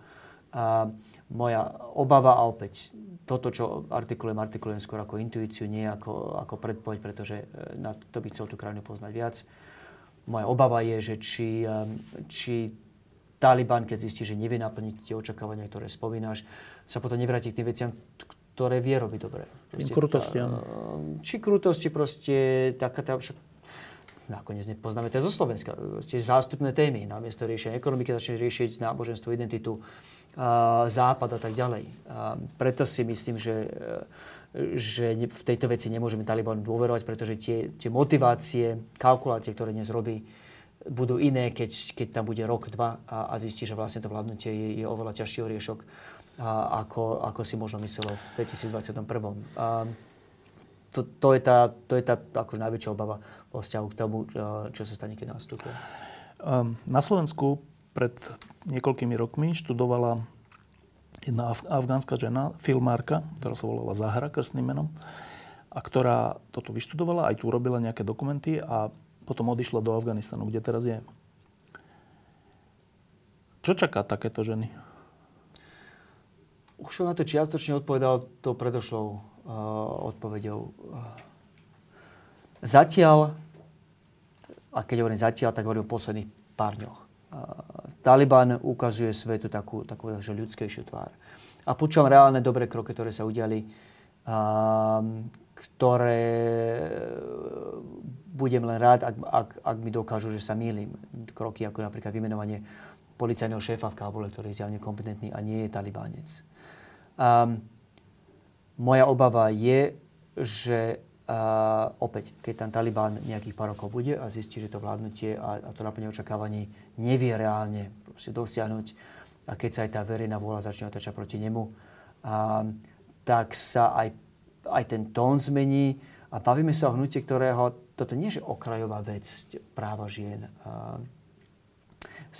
A moja obava, a opäť toto, čo artikulujem skôr ako intuíciu, nie ako predpoveď, pretože na to by chcel tú krajinu poznať viac. Moja obava je, že či Taliban, keď zistí, že nevie naplniť tie očakávania, ktoré spomínaš, sa potom nevráti k tým veciam, ktoré vie robiť dobre. Či krutosti proste, taká tá... Nakoniec nepoznáme to zo Slovenska. Proste zástupné témy. Namiesto riešenia ekonomiky začne riešiť náboženstvo, identitu, západ a tak ďalej. Preto si myslím, že v tejto veci nemôžeme Talibánu dôverovať, pretože tie motivácie, kalkulácie, ktoré dnes robí, budú iné, keď tam bude rok, dva a zistí, že vlastne to vládnutie je oveľa ťažší oriešok, ako si možno myslelo v 2021. To je tá akože najväčšia obava vo vzťahu k tomu, čo sa stane, keď nastúpia. Na Slovensku pred niekoľkými rokmi študovala jedna afgánska žena, filmárka, ktorá sa volala Zahra krstným menom, a ktorá toto vyštudovala, aj tu robila nejaké dokumenty a potom odišla do Afganistanu, kde teraz je. Čo čaká takéto ženy? Už som na to čiastočne odpovedal to predošlou odpovedou. Zatiaľ, a keď hovorím zatiaľ, tak hovorím o posledných pár dňoch. Taliban ukazuje svetu takú že ľudskejšiu tvár. A počúvam reálne dobré kroky, ktoré sa udiali, ktoré budem len rád, ak mi dokážu, že sa mýlim. Kroky ako napríklad vymenovanie policajného šéfa v Kábule, ktorý je zjavne kompetentný a nie je talibánec. Moja obava je, že opäť, keď tam Taliban nejakých pár rokov bude a zistí, že to vládnutie a to naplnenie očakávaní nevie reálne proste dosiahnuť a keď sa aj tá verejná vôľa začne otáčať proti nemu, tak sa aj ten tón zmení a bavíme sa o hnutie, ktorého toto nie je okrajová vec práva žien.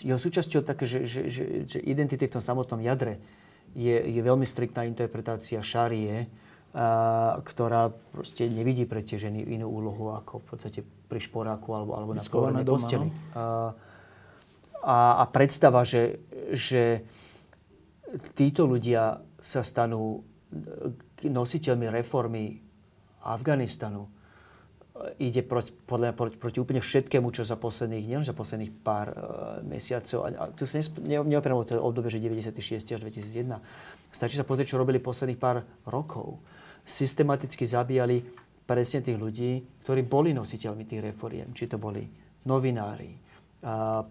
Jeho súčasťou také, že identity v tom samotnom jadre je veľmi striktná interpretácia šarie, ktorá proste nevidí pre tie ženy inú úlohu ako v podstate pri šporáku alebo na povrchnej posteli. A predstava, že títo ľudia sa stanú nositeľmi reformy Afganistanu, ide proti úplne všetkému, čo za posledných, nie za posledných pár mesiacov, a tu sa neopriem o to obdobie, že 96 až 2001, stačí sa pozrieť, čo robili posledných pár rokov. Systematicky zabíjali presne tých ľudí, ktorí boli nositeľmi tých reforiem. Či to boli novinári,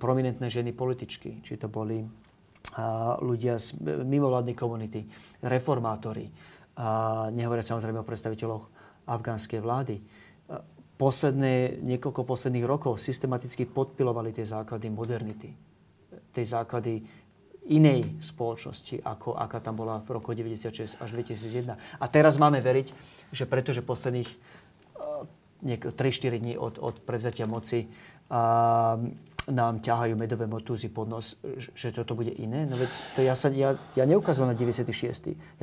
prominentné ženy političky, či to boli ľudia z mimovládnej komunity, reformátori, nehovoria samozrejme o predstaviteľoch afgánskej vlády. Niekoľko posledných rokov systematicky podpilovali tie základy modernity. Tie základy inej spoločnosti, ako aká tam bola v roku 96 až 2001. A teraz máme veriť, že pretože posledných 3-4 dní od prevzatia moci nám ťahajú medové motúzy pod nos, že toto bude iné. No veď to ja neukazujem na 96.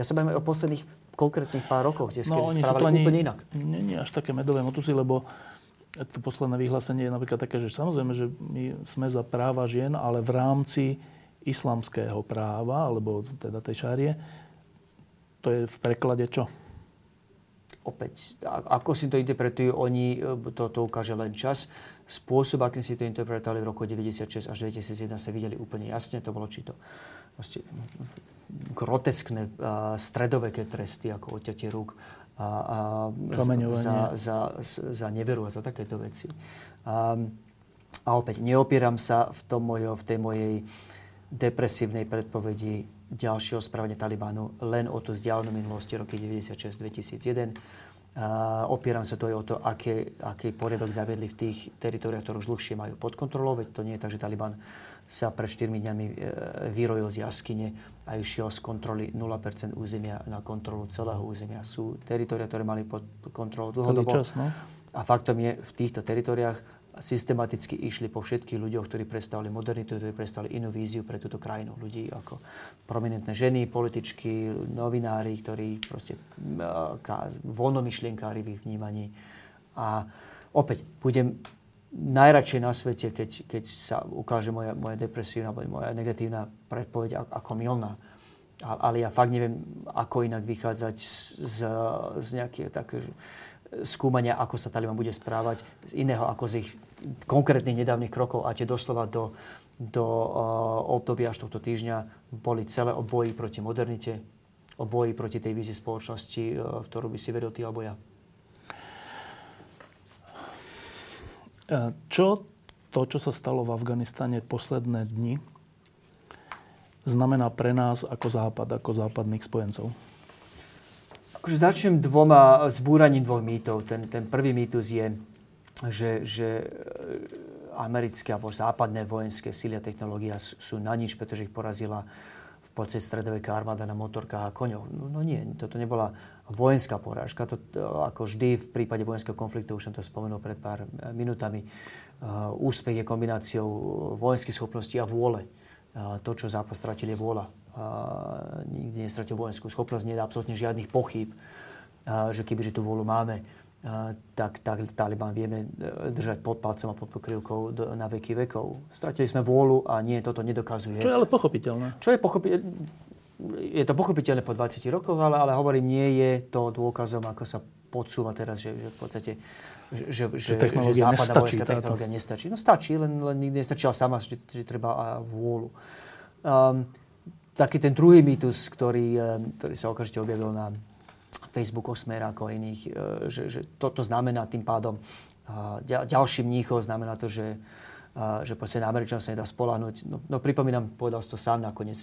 Ja sa bavím o posledných konkrétnych pár rokov, kde oni sa správali úplne inak. Nie až také medové motúzy, lebo to posledné vyhlásenie je napríklad také, že samozrejme, že my sme za práva žien, ale v rámci islamského práva, alebo teda tej šárie, to je v preklade čo? Opäť, ako si to interpretujú oni, to ukáže len čas. Spôsob, akým si to interpretovali v roku 96 až 2001, sa videli úplne jasne. To bolo či to groteskné stredoveké tresty, ako odťatie rúk za neveru a za takéto veci. A opäť, neopieram sa v tej mojej depresívnej predpovedi ďalšieho správania Talibánu len o tú vzdialenú minulosti roky 96-2001. Opieram sa to aj o to, aký poriadok zaviedli v tých teritoriách, ktoré už dlhšie majú pod kontrolou. Veď to nie je tak, že Talibán sa pred 4 dňami vyrojil z jaskyne a išiel z kontroly 0% územia na kontrolu celého územia. Sú teritoria, ktoré mali pod kontrolou dlhodobo. A faktom je, v týchto teritoriách systematicky išli po všetkých ľuďoch, ktorí predstavili modernitu, ktorí predstavili inú víziu pre túto krajinu. Ľudí ako prominentné ženy, političky, novinári, ktorí proste voľnomyšlienkári v ich vnímaní. A opäť, budem najradšej na svete, keď sa ukáže moja depresívna alebo moja negatívna predpoveď ako mylná. Ale ja fakt neviem, ako inak vychádzať z nejakého takého skúmania, ako sa Taliban bude správať, z iného ako z ich konkrétnych nedávnych krokov. A tie doslova do obdobia až tohto týždňa boli celé o boji proti modernite, o boji proti tej vízii spoločnosti, ktorú by si vedel ty alebo ja. Čo sa stalo v Afganistane posledné dni, znamená pre nás ako Západ, ako západných spojencov? Akože začnem zbúraním dvoch mýtov. Ten prvý mýtus je, že americké alebo západné vojenské síly a technológia sú na nič, pretože ich porazila v podstate stredoveká armáda na motorkách a koňoch. No nie, toto nebola vojenská porážka. To, ako vždy v prípade vojenského konfliktu, už som to spomenul pred pár minutami, úspech je kombináciou vojenských schopností a vôle. To, čo Západ stratil, je vôľa. Nikdy nestratil vojenskú schopnosť, nie je absolútne žiadnych pochýb, že kebyže tú vôľu máme, tak Taliban vieme držať pod palcom a pod pokrývkou na veky vekov. Stratili sme vôľu a nie, toto nedokazuje. Čo je ale pochopiteľné. Je to pochopiteľné po 20 rokoch, ale hovorím, nie je to dôkazom, ako sa podsúva teraz, že v podstate že západná vojenská technológia nestačí. No stačí, len nikdy nestačila sama, že treba vôľu. Taký ten druhý mýtus, ktorý sa okamžite objavil na Facebookoch Smera ako iných, že toto znamená tým pádom ďalší mníchov, znamená to, že proste na Američanov sa nedá spoľahnúť. No pripomínam, povedal si to sám nakoniec.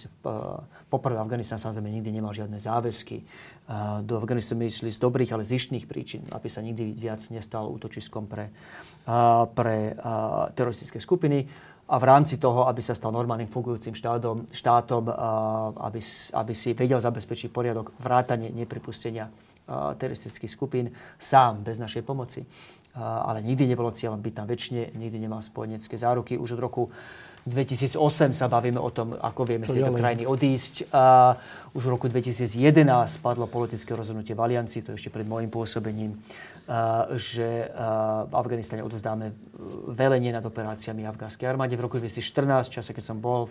Poprvé, Afganistan samozrejme nikdy nemal žiadne záväzky. Do Afganistanu išli z dobrých, ale z ištných príčin, aby sa nikdy viac nestal útočiskom pre teroristické skupiny. A v rámci toho, aby sa stal normálnym fungujúcim štátom, aby si vedel zabezpečiť poriadok, vrátane nepripustenia teroristických skupín sám, bez našej pomoci. Ale nikdy nebolo cieľom byť tam väčšine, nikdy nemal spojenecké záruky. Už od roku 2008 sa bavíme o tom, ako vieme z tejto krajiny odísť. Už v roku 2011 padlo politické rozhodnutie v Aliancii, to ešte pred môjim pôsobením, že v Afganistane odozdáme velenie nad operáciami afgánskej armáde. V roku 2014, v čase, keď som bol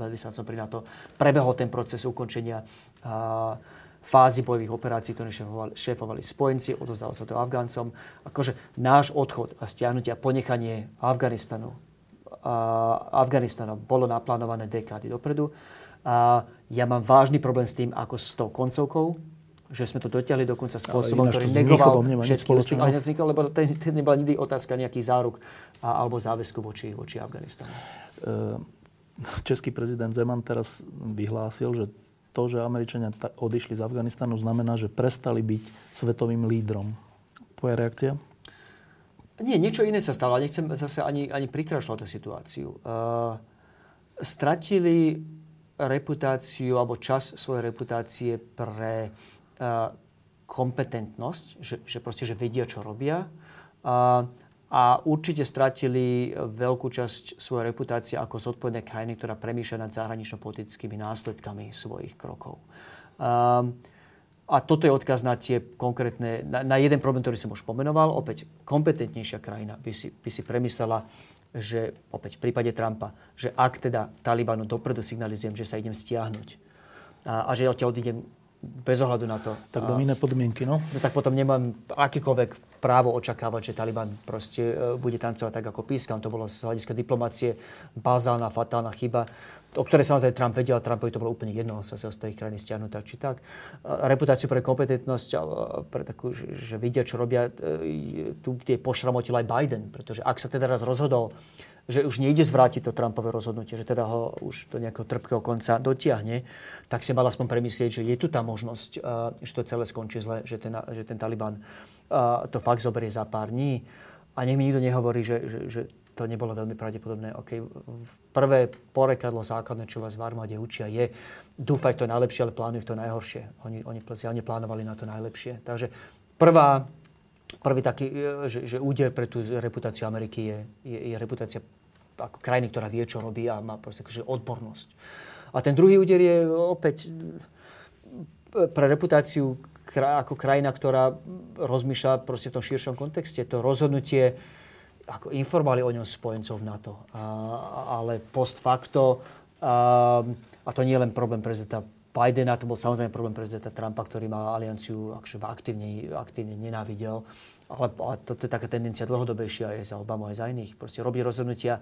veľvyslancom pri NATO, prebehol ten proces ukončenia fázy bojových operácií, ktoré šéfovali spojenci, odozdalo sa to Afgáncom. Akože náš odchod a stiahnutie a ponechanie Afganistanom bolo naplánované dekády dopredu. A ja mám vážny problém s tým, ako s tou koncovkou, že sme to dotiahli dokonca spôsobom, ktorý negoval všetky účinky. Lebo to nebola nikdy otázka nejakých záruk alebo záväzku voči Afganistanu. Český prezident Zeman teraz vyhlásil, že to, že Američania odišli z Afganistanu, znamená, že prestali byť svetovým lídrom. Tvoja reakcia? Nie, niečo iné sa stalo. Nechcem zase ani prikrašľať tú situáciu. Stratili reputáciu alebo čas svojej reputácie pre kompetentnosť, že proste že vedia, čo robia. A určite stratili veľkú časť svojej reputácie ako zodpovedné krajiny, ktorá premýšľa nad zahranično-politickými následkami svojich krokov. A toto je odkaz na tie konkrétne, na jeden problém, ktorý som už pomenoval. Opäť, kompetentnejšia krajina by si premyslela, že opäť v prípade Trumpa, že ak teda Talibanu dopredu signalizujem, že sa idem stiahnuť a že odtiaľ odídem bez ohľadu na to. Tak dám iné podmienky, no? Tak potom nemám akýkoľvek právo očakávať, že Taliban proste bude tancovať tak, ako pískam. To bolo z hľadiska diplomácie bazálna, fatálna chyba, o ktoré samozrejme Trump vedel, a Trumpovi to bolo úplne jedno, sa z tej krajiny stiahnuť tak, či tak. Reputáciu pre kompetentnosť, pre takú, že vidia, čo robia, tu tie pošramotil aj Biden, pretože ak sa teda raz rozhodol, že už nejde zvrátiť to Trumpové rozhodnutie, že teda ho už do nejakého trpkého konca dotiahne, tak si mal aspoň premyslieť, že je tu tá možnosť, že to celé skončí zle, že ten Taliban to fakt zoberie za pár dní. A nech mi nikto nehovorí, že to nebolo veľmi pravdepodobné. Okay. Prvé porekadlo základné, čo vás v armáde učia, je dúfaj v to najlepšie, ale plánuj v to najhoršie. Oni plesiálne plánovali na to najlepšie. Takže prvý taký, že úder pre tú reputáciu Ameriky je reputácia ako krajiny, ktorá vie, čo robí a má proste odbornosť. A ten druhý úder je opäť pre reputáciu ako krajina, ktorá rozmýšľa proste v tom širšom kontexte. To rozhodnutie, ako informovali o ňom spojencov NATO, ale post facto, a to nie je len problém prezidenta Bidena, to bol samozrejme problém prezidenta Trumpa, ktorý má alianciu aktívne nenávidel, ale to je taká tendencia dlhodobejšia aj za Obamu, aj za iných. Proste robí rozhodnutia,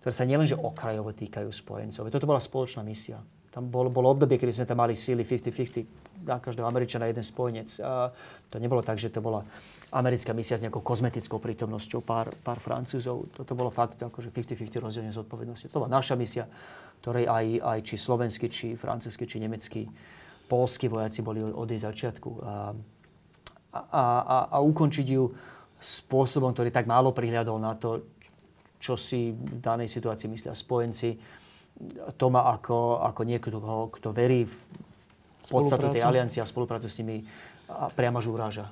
ktoré sa nielenže okrajovo týkajú spojencov. Toto bola spoločná misia. Tam bolo obdobie, kedy sme tam mali síly 50-50, na každého Američana jeden spojenec. A to nebolo tak, že to bola americká misia s nejakou kozmetickou prítomnosťou pár Francúzov. Toto bolo fakt akože 50-50 rozdelenie zodpovednosti. To bola naša misia, ktorej aj či slovenskí, či francúzski, či nemeckí, poľskí vojaci boli od jej začiatku. A ukončiť ju spôsobom, ktorý tak málo prihľadol na to, čo si v danej situácii myslia spojenci, to má ako niekto, kto verí v podstatu tej aliancie a spolupráce s nimi a priamo až uráža.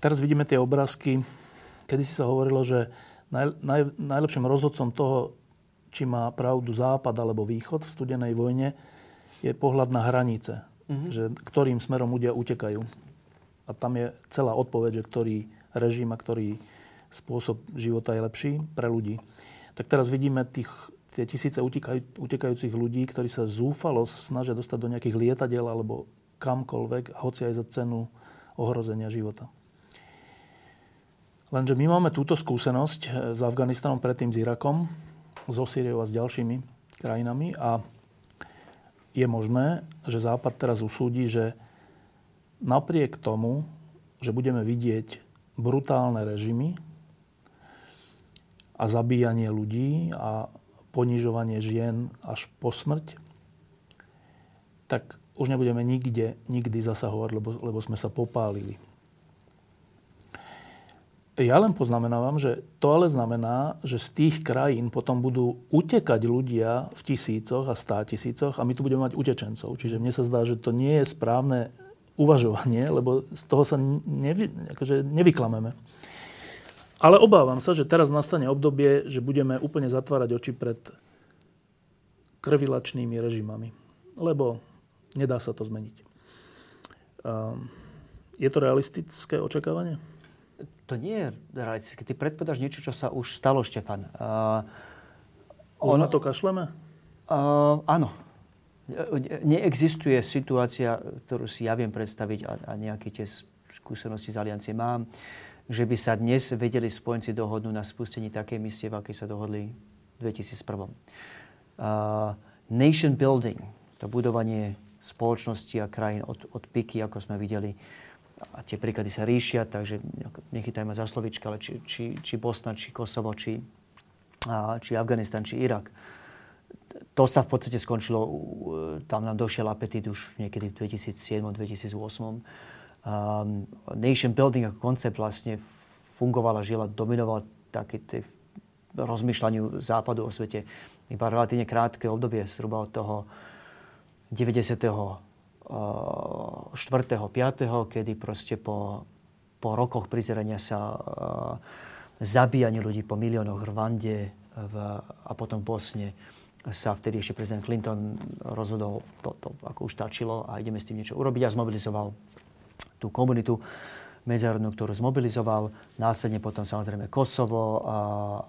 Teraz vidíme tie obrázky. Kedysi sa hovorilo, že najlepším rozhodcom toho, či má pravdu Západ alebo Východ v studenej vojne, je pohľad na hranice. Mm-hmm. Že ktorým smerom ľudia utekajú. A tam je celá odpoveď, že ktorý režim a ktorý spôsob života je lepší pre ľudí. Tak teraz vidíme tie tisíce utekajúcich ľudí, ktorí sa zúfalo snažia dostať do nejakých lietadiel alebo kamkoľvek, hoci aj za cenu ohrozenia života. Lenže my máme túto skúsenosť s Afganistanom, predtým s Irakom, so Sýriou a s ďalšími krajinami a je možné, že Západ teraz usúdi, že napriek tomu, že budeme vidieť brutálne režimy a zabíjanie ľudí a ponižovanie žien až po smrť, tak už nebudeme nikdy zasahovať, lebo sme sa popálili. Ja len poznamenávam, že to ale znamená, že z tých krajín potom budú utekať ľudia v tisícoch a státisícoch a my tu budeme mať utečencov. Čiže mne sa zdá, že to nie je správne uvažovanie, lebo z toho sa nevyklameme. Ale obávam sa, že teraz nastane obdobie, že budeme úplne zatvárať oči pred krvilačnými režimami. Lebo nedá sa to zmeniť. Je to realistické očakávanie? To nie je realistické. Ty predpovedáš niečo, čo sa už stalo, Štefan. Už na to kašleme? Áno. Neexistuje situácia, ktorú si ja viem predstaviť a nejaké tie skúsenosti z aliancie mám, že by sa dnes vedeli spojenci dohodnúť na spustení takej misie, v akej sa dohodli v 2001. Nation building, to budovanie spoločnosti a krajín od piky, ako sme videli, a tie príklady sa ríšia, takže nechytajme za slovička, ale či Bosna, či Kosovo, či Afganistan, či Irak. To sa v podstate skončilo, tam nám došiel apetít už niekedy v 2007-2008. Nation building ako koncept vlastne fungoval a žil a dominoval také rozmýšľaniu Západu o svete iba relatívne krátke obdobie, zhruba od toho 94. 5., kedy proste po rokoch prizerania sa zabíjanie ľudí po miliónoch v Rwande a potom v Bosne sa vtedy ešte prezident Clinton rozhodol, to ako už stačilo a ideme s tým niečo urobiť a zmobilizoval tú komunitu medzinárodnú, ktorú zmobilizoval, následne potom samozrejme Kosovo,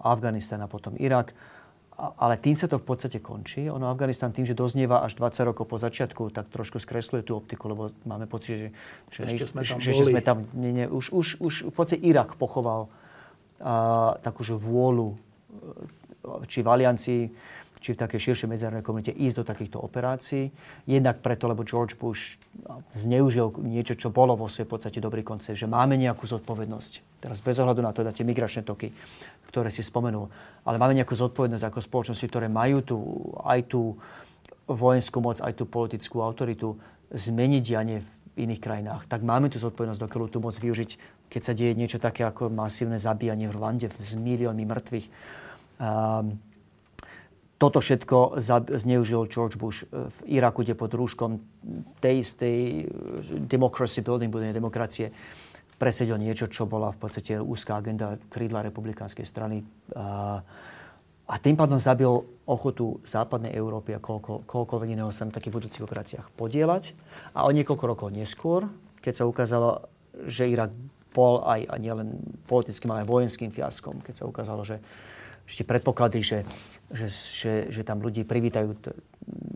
Afganistan a potom Irak. Ale tým sa to v podstate končí. Ono Afganistan tým, že doznieva až 20 rokov po začiatku, tak trošku skresluje tú optiku, lebo máme pocit, že sme tam nie, už v podstate Irak pochoval takúže vôľu či v aliancii, či v takej širšej medzinárodnej komunite ísť do takýchto operácií. Jednak preto, lebo George Bush zneužil niečo, čo bolo vo svojej podstate dobrý koncept, že máme nejakú zodpovednosť. Teraz bez ohľadu na to, na tie migračné toky, ktoré si spomenul, ale máme nejakú zodpovednosť ako spoločnosti, ktoré majú tú vojenskú moc, aj tú politickú autoritu, zmeniť dianie v iných krajinách. Tak máme tu zodpovednosť, dokiaľ tu môcť využiť, keď sa deje niečo také ako masívne zabíjanie v Rwande s miliónmi mŕtvych. Toto všetko zneužil George Bush v Iraku, kde pod rúškom tej istej democracy building, budovanie demokracie, presedil niečo, čo bola v podstate úzká agenda krídla republikánskej strany. A tým pádom zabil ochotu západnej Európy a koľkoľvek iného sa na takých budúcich operáciách podieľať. A o niekoľko rokov neskôr, keď sa ukázalo, že Irak bol aj nielen politickým, ale aj vojenským fiaskom, keď sa ukázalo, že ešte predpoklady, že tam ľudí privítajú,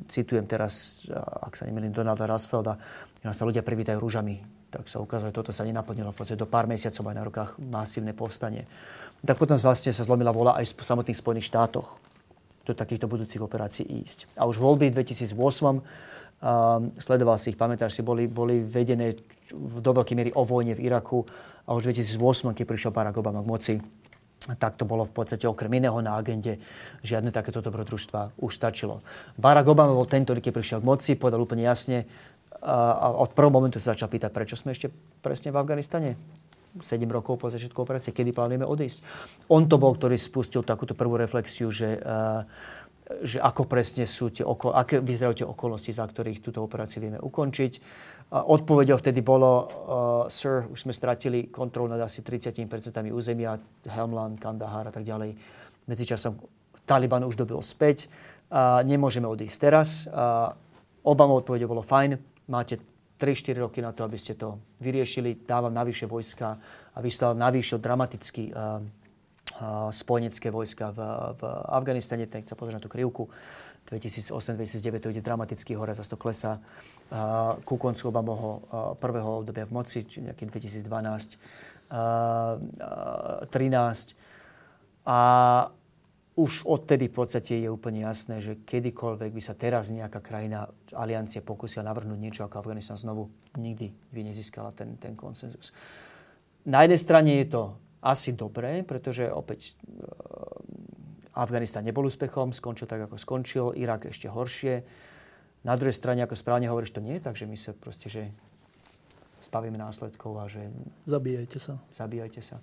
citujem teraz, ak sa nemýlim, Donalda Rasfelda, že sa ľudia privítajú ružami, tak sa ukázalo, že toto sa nenaplnilo. V podstate do pár mesiacov aj na rukách masívne povstanie. Tak potom vlastne sa zlomila vôľa aj v samotných Spojených štátoch do takýchto budúcich operácií ísť. A už voľby v 2008, sledoval si ich, pamätáš si, boli vedené do veľkej miery o vojne v Iraku a už v 2008, keď prišiel Barack Obama k moci, tak to bolo v podstate okrem iného na agende. Žiadne takéto dobrodružstva už stačilo. Barack Obama bol ten, ktorý keď prišiel k moci, povedal úplne jasne a od prvého momentu sa začal pýtať, prečo sme ešte presne v Afganistane? 7 rokov po začiatku operácie, kedy plánujeme odísť. On to bol, ktorý spustil takúto prvú reflexiu, že ako presne sú tie aké vyzerajú tie okolnosti, za ktorých túto operáciu vieme ukončiť. Odpovedou vtedy bolo, sir, už sme stratili kontrolu nad asi 30% územia, Helmland, Kandahar a tak ďalej. Medzičasom Taliban už dobil späť. Nemôžeme odísť teraz. Obama odpovedou bolo, fajn, máte 3-4 roky na to, aby ste to vyriešili. Dávam navyše vojska a vyslal navyše dramaticky spojenecké vojska v Afganistane. Teď sa pozrieme na tú krivku. 2008-2009 to ide dramaticky hore, zase to klesá. Ku koncu Obamovho prvého obdobia v moci, či nejaký 2012, 2013. A už odtedy v podstate je úplne jasné, že kedykoľvek by sa teraz nejaká krajina aliancie pokúsila navrhnúť niečo ako Afganistan znovu, nikdy by nezískala ten konsenzus. Na jednej strane je to asi dobré, pretože opäť Afganistan nebol úspechom, skončil tak, ako skončil, Irak ešte horšie. Na druhej strane, ako správne hovoríš, to nie je tak, že my sa proste, že zbavíme následkov a že... Zabíjajte sa.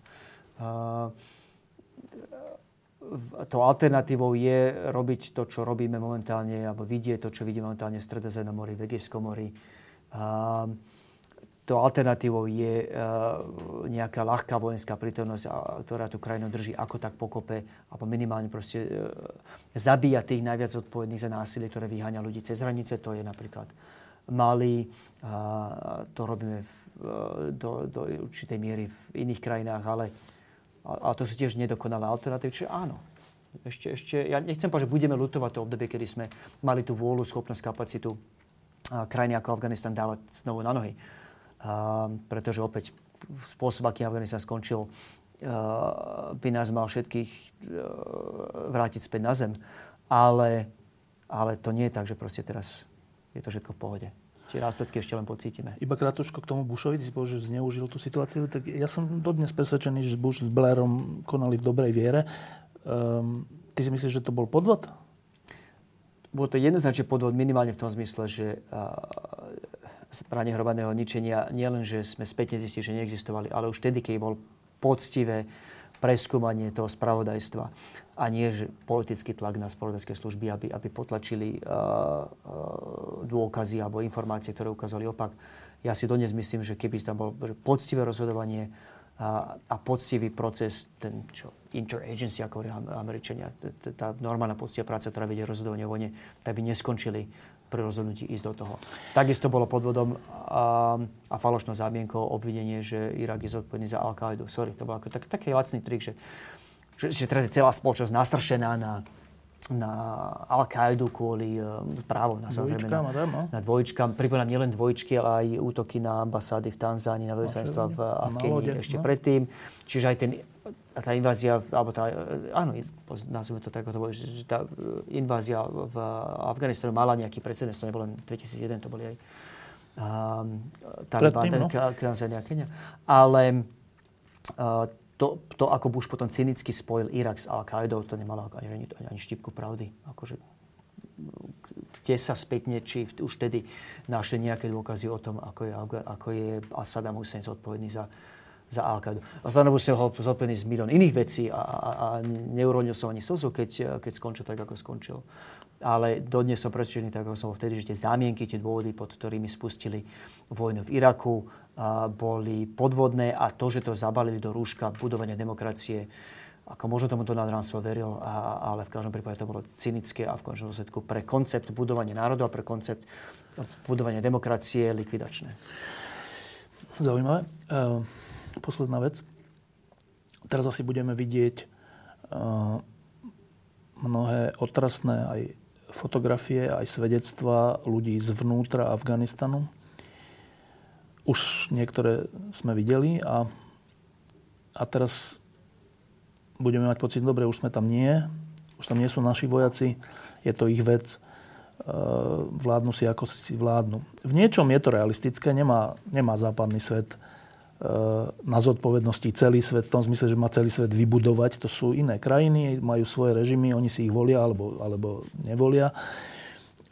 To alternatívou je robiť to, čo robíme momentálne, alebo vidieť to, čo vidíme momentálne v Stredozemnom mori, v Egejskom mori. To alternatívou je nejaká ľahká vojenská prítomnosť, ktorá tú krajinu drží ako tak pokope, alebo minimálne proste zabíja tých najviac zodpovedných za násilie, ktoré vyháňa ľudí cez hranice. To je napríklad Mali, to robíme do určitej miery v iných krajinách, ale a to sú tiež nedokonalé alternatívy, čiže áno. Ešte, ja nechcem povedať, že budeme ľutovať to obdobie, kedy sme mali tú vôľu, schopnosť, kapacitu krajiny ako Afganistan dávať znovu na nohy. Pretože opäť spôsob, akým Afganistan skončil, by nás mal všetkých vrátiť späť na zem. Ale to nie je tak, že proste teraz je to všetko v pohode. Tie následky ešte len pocítime. Iba kratuško k tomu Bushovi, si povedal, že zneužil tú situáciu. Tak ja som dodnes presvedčený, že Bush s Blairom konali v dobrej viere. Ty si myslíš, že to bol podvod? Bolo to jednoznačne podvod, minimálne v tom zmysle, že pranie hromadného ničenia nielen, že sme späť nezistili, že neexistovali, ale už vtedy, keď bol poctivé preskúmanie toho spravodajstva a nie že politický tlak na spravodajské služby, aby potlačili dôkazy alebo informácie, ktoré ukázali opak. Ja si dodnes myslím, že keby tam bolo poctivé rozhodovanie a poctivý proces, ten čo interagency, ako hovorí Američania, tá normálna poctivá práca, ktorá vedie rozhodovanie o vojne, tak by neskončili pri rozhodnutí ísť do toho. Takisto bolo podvodom a falošnou zámienkou obvinenie, že Irak je zodpovedný za Al-Káidu. Sorry, to bol ako taký lacný trik, že teraz je celá spoločnosť nastršená na Al-Káidu kvôli právom. Na dvojičkám. Pripomínam nielen dvojičky, ale aj útoky na ambasády v Tanzánii, na veľvyslanectvá v Afgánii ešte predtým. Čiže aj tá invázia, alebo tá, áno, nazvime to tak, že tá invázia v Afganistanu mala nejaký precedens, to nebolo len 2001, to boli aj Taliban, Tanzania, Kenia. Ale to, ako Bush potom cynicky spojil Irak s Al-Kaidou, to nemalo ani štipku pravdy. Akože kde sa spätne, či už tedy našli nejaké dôkazy o tom, ako je Saddam Hussein zodpovedný za Al-Káidu. A Saddam Hussein ho zodpovedný z milión iných vecí a neurodil som ani slzu, keď skončil tak, ako skončil. Ale dodnes som presvedčený, tak ako som bol vtedy, že tie zámienky, tie dôvody, pod ktorými spustili vojnu v Iraku, boli podvodné a to, že to zabalili do rúška budovania demokracie, ako možno tomu Donald Trump veril, ale v každom prípade to bolo cynické a v konečnom dôsledku pre koncept budovania národa a pre koncept budovania demokracie likvidačné. Zaujímavé. Posledná vec. Teraz asi budeme vidieť mnohé otrasné aj fotografie, aj svedectvá ľudí zvnútra Afganistanu. Už niektoré sme videli a teraz budeme mať pocit, dobre, už tam nie sú naši vojaci, je to ich vec, vládnu si, ako si vládnu. V niečom je to realistické, nemá západný svet na zodpovednosti celý svet, v tom zmysle, že má celý svet vybudovať. To sú iné krajiny, majú svoje režimy, oni si ich volia alebo nevolia.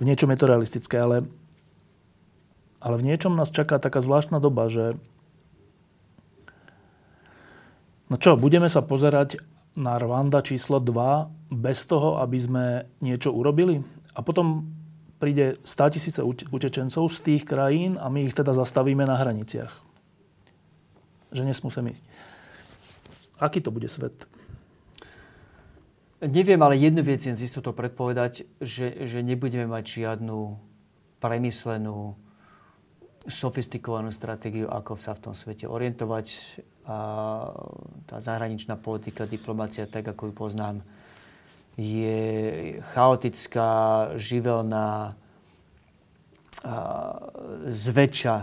V niečom je to realistické, ale v niečom nás čaká taká zvláštna doba, že no čo, budeme sa pozerať na Rwanda číslo 2 bez toho, aby sme niečo urobili? A potom príde 100 000 utečencov z tých krajín a my ich teda zastavíme na hraniciach. Že nesmú sem ísť. Aký to bude svet? Neviem, ale jednu vec z istotou predpovedať, že nebudeme mať žiadnu premyslenú, sofistikovanú stratégiu, ako sa v tom svete orientovať. A tá zahraničná politika, diplomácia, tak ako ju poznám, je chaotická, živelná, zväčša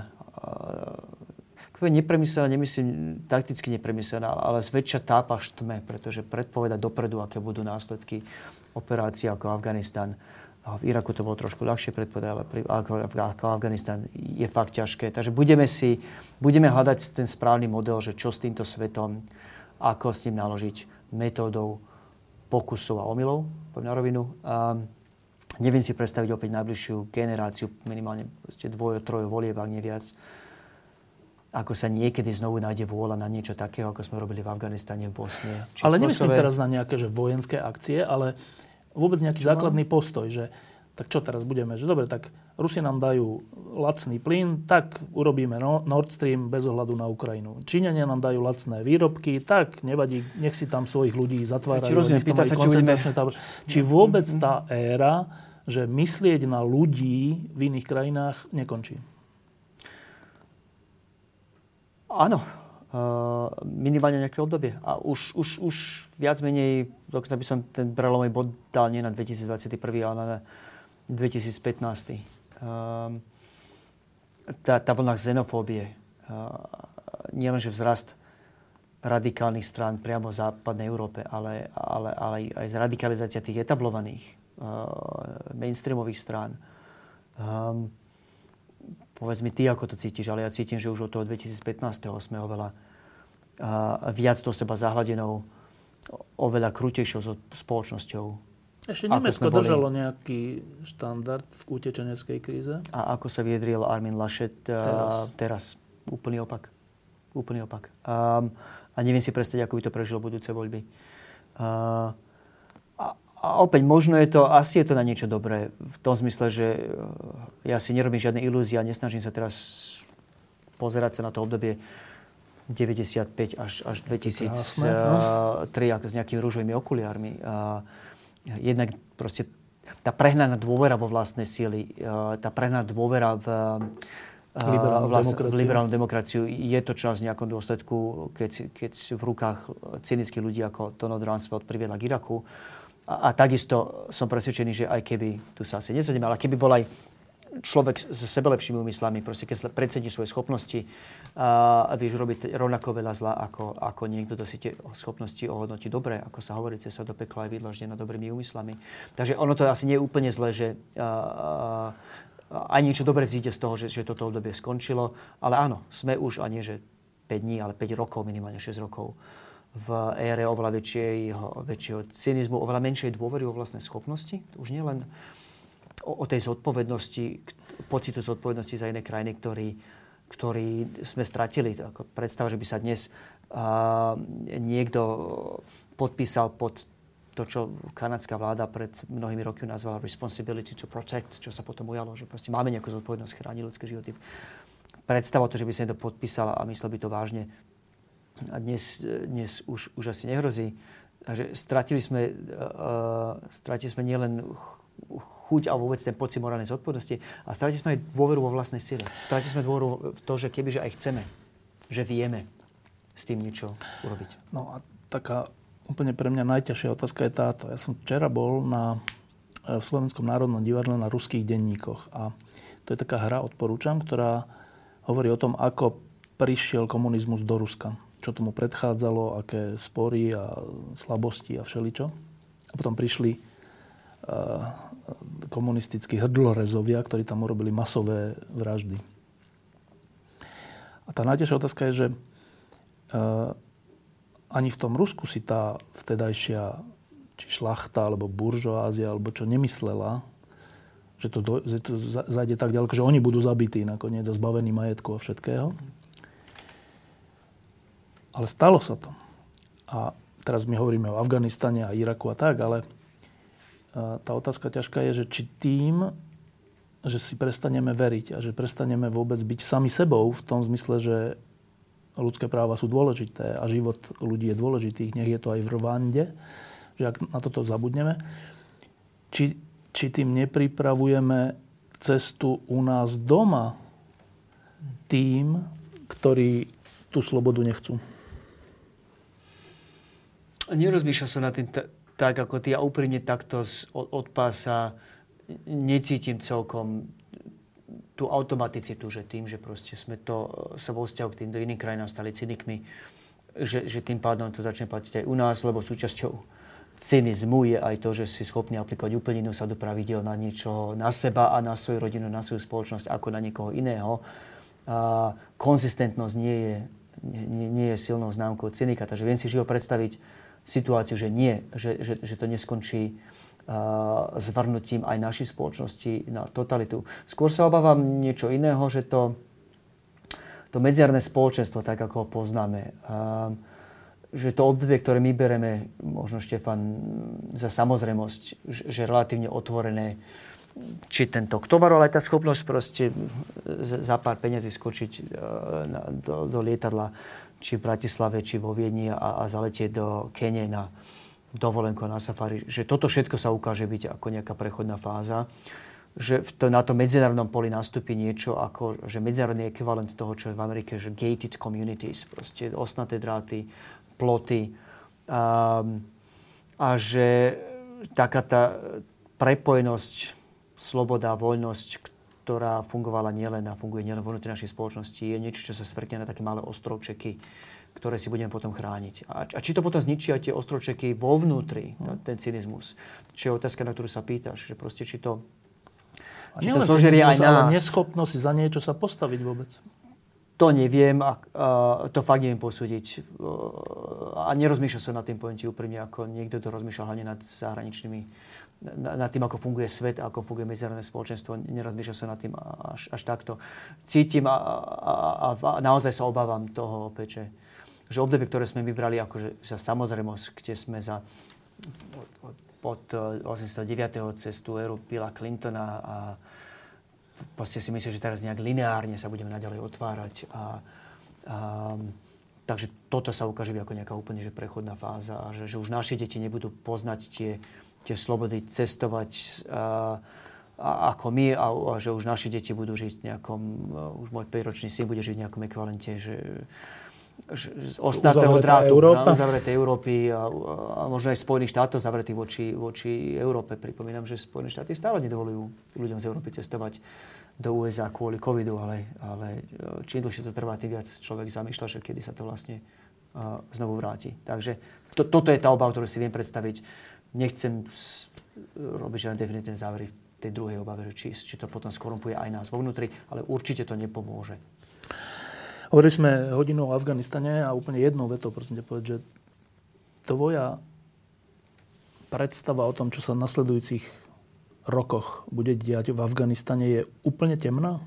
nepremyslená, nemyslím takticky nepremyslená, ale zväčša tápa štme, pretože predpovedať dopredu, aké budú následky operácií ako Afganistan. A v Iraku to bolo trošku ľahšie predpovedať, ale ako Afganistan je fakt ťažké. Takže budeme hľadať ten správny model, že čo s týmto svetom, ako s ním naložiť metódou pokusov a omylov, poviem na rovinu. Neviem si predstaviť opäť najbližšiu generáciu, minimálne dvojo, trojo volieb, ak nie viac, ako sa niekedy znovu nájde vôľa na niečo takého, ako sme robili v Afganistane, v Bosne. Ale nemyslím teraz na nejaké vojenské akcie, ale vôbec nejaký základný postoj, že tak čo teraz budeme, že dobre, tak Rusi nám dajú lacný plyn, tak urobíme Nord Stream bez ohľadu na Ukrajinu. Číňania nám dajú lacné výrobky, tak nevadí, nech si tam svojich ľudí zatvárajú. Či vôbec tá éra, že myslieť na ľudí v iných krajinách nekončí? Áno, minimálne nejaké obdobie. A už viac menej, dokonca by som ten prelomový bod dal nie na 2021, ale na 2015. Tá vlna xenofóbie, nielenže vzrast radikálnych strán priamo v západnej Európe, ale aj radikalizácia tých etablovaných mainstreamových strán. Povedz mi ty, ako to cítiš, ale ja cítim, že už od toho 2015. sme oveľa viac do seba zahladenou, oveľa krutejšou spoločnosťou. Ešte Nemecko držalo nejaký štandard v utečeneckej kríze. A ako sa vyjadril Armin Laschet teraz? Úplný opak. A neviem si predstaviť, ako by to prežilo budúce voľby. A opäť, možno je to, asi je to na niečo dobré. V tom zmysle, že ja si nerobím žiadne ilúzie a nesnažím sa teraz pozerať sa na to obdobie 95 až 2003 s nejakými rúžovými okuliármi. Jednak proste tá prehnaná dôvera vo vlastnej sily, tá prehnaná dôvera v liberálnu demokraciu je to, čo v nejakom dôsledku, keď v rukách cynických ľudí ako Donald Trump priviedla k Iraku. A takisto som presvedčený, že aj keby, tu sa asi nezhodneme, ale keby bol aj človek so sebelepšími úmyslami, proste keď predsedíš svoje schopnosti, vieš robiť rovnako veľa zla, ako niekto, kto si tie schopnosti ohodnotí dobre, ako sa hovorí, cesta do pekla je vydlaždená dobrými úmyslami. Takže ono to asi nie je úplne zle, že aj niečo dobre vzíde z toho, že toto obdobie skončilo. Ale áno, sme už, a nie že 5 dní, ale 5 rokov, minimálne 6 rokov, v ére oveľa väčšieho cynizmu, oveľa menšej dôvery vo vlastnej schopnosti. Už nie len o tej zodpovednosti, pocitu zodpovednosti za iné krajiny, ktorý sme stratili. Predstav, že by sa dnes niekto podpísal pod to, čo kanadská vláda pred mnohými roky nazvala responsibility to protect, čo sa potom ujalo, že proste máme nejakú zodpovednosť chrániť ľudské životy. Predstava to, že by sa niekto podpísal a myslel by to vážne, a dnes už asi nehrozí. Takže stratili sme nielen chuť a vôbec ten pocit morálnej zodpovednosti, a stratili sme aj dôveru vo vlastnej sile. Stratili sme dôveru v to, že kebyže aj chceme, že vieme s tým niečo urobiť. No a taká úplne pre mňa najťažšia otázka je táto. Ja som včera bol v Slovenskom národnom divadle na ruských denníkoch. A to je taká hra, odporúčam, ktorá hovorí o tom, ako prišiel komunizmus do Ruska. Čo tomu predchádzalo, aké spory a slabosti a všeličo. A potom prišli komunistickí hrdlorezovia, ktorí tam urobili masové vraždy. A tá najťažšia otázka je, že ani v tom Rusku si tá vtedajšia či šlachta, alebo buržoázia, alebo čo nemyslela, že to zajde tak ďaleko, že oni budú zabití nakoniec a zbavení majetku a všetkého. Ale stalo sa to. A teraz my hovoríme o Afganistane a Iraku a tak, ale tá otázka ťažká je, že či tým, že si prestaneme veriť a že prestaneme vôbec byť sami sebou v tom zmysle, že ľudské práva sú dôležité a život ľudí je dôležitý, nech je to aj v Rwande, že ak na toto zabudneme, či tým nepripravujeme cestu u nás doma tým, ktorí tú slobodu nechcú. Nerozmýšľal som na tým tak, ako ty. Ja úprimne takto od pása necítim celkom tú automaticitu, že tým, že proste sme to sa vo vzťahu k tým do iných krajinám stali cynikmi, že tým pádom to začne platiť aj u nás, lebo súčasťou cynizmu je aj to, že si schopný aplikovať úplne inú sadu pravidiel na niečo, na seba a na svoju rodinu, na svoju spoločnosť, ako na niekoho iného. A konzistentnosť nie je silnou známkou cynika, takže viem si živo predstaviť situáciu, že to neskončí zvrhnutím aj našej spoločnosti na totalitu. Skôr sa obávam niečo iného, že to medzinárodné spoločenstvo, tak ako ho poznáme, že to obdobie, ktoré my bereme, možno Štefan, za samozrejmosť, že relatívne otvorené, či tento tovar, ale aj tá schopnosť proste za pár peniazí skočiť do lietadla, či v Bratislave, či vo Viedni a zaletieť do Kene na dovolenku, na safári, že toto všetko sa ukáže byť ako nejaká prechodná fáza, že na tom medzinárodnom poli nastúpi niečo ako, že medzinárodný ekvivalent toho, čo je v Amerike, že gated communities, proste osnaté dráty, ploty a že taká tá prepojenosť, sloboda, voľnosť, ktorá fungovala nielen a funguje nielen vo vnútri našej spoločnosti, je niečo, čo sa svrkne na také malé ostrovčeky, ktoré si budeme potom chrániť. A či to potom zničia tie ostrovčeky vo vnútri, ten cynizmus? Čo je otázka, na ktorú sa pýtaš, že proste či to zožerie aj nás. Ale neschopnosť za niečo sa postaviť vôbec. To neviem a to fakt neviem posúdiť. A nerozmýšľal som nad tým, poviem ti úprimne, ako niekto to rozmýšľal hlavne nad zahraničnými, nad tým, ako funguje svet, ako funguje medzinárodné spoločenstvo. Nerozmýšľal som nad tým až takto. Cítim a naozaj sa obávam toho opäť, že obdobie, ktoré sme vybrali akože za samozrejmosť, kde sme od 89. cestu éru Billa Clintona a proste si myslím, že teraz nejak lineárne sa budeme naďalej otvárať. Takže toto sa ukáže ako nejaká úplne že prechodná fáza a že už naše deti nebudú poznať tie slobody cestovať ako my a že už naše deti budú žiť v nejakom, už môj 5-ročný syn bude žiť v nejakom ekvivalente, že z ostatného drátu uzavretej Európy a možno aj Spojených štátov zavretých voči Európe. Pripomínam, že Spojené štáty stále nedovolujú ľuďom z Európy cestovať do USA kvôli covidu, ale čím dlhšie to trvá, tým viac človek zamýšľa, že kedy sa to vlastne znovu vráti. Takže toto je tá obava, ktorú si viem predstaviť. Nechcem robiť žiadne definitívne závery v tej druhej obave, že či to potom skorumpuje aj nás vo vnútri, ale určite to nepomôže. Hovorili sme hodinu o Afganistane a úplne jednou vetou, prosím ťa povedať, že tvoja predstava o tom, čo sa v nasledujúcich rokoch bude diať v Afganistane, je úplne temná?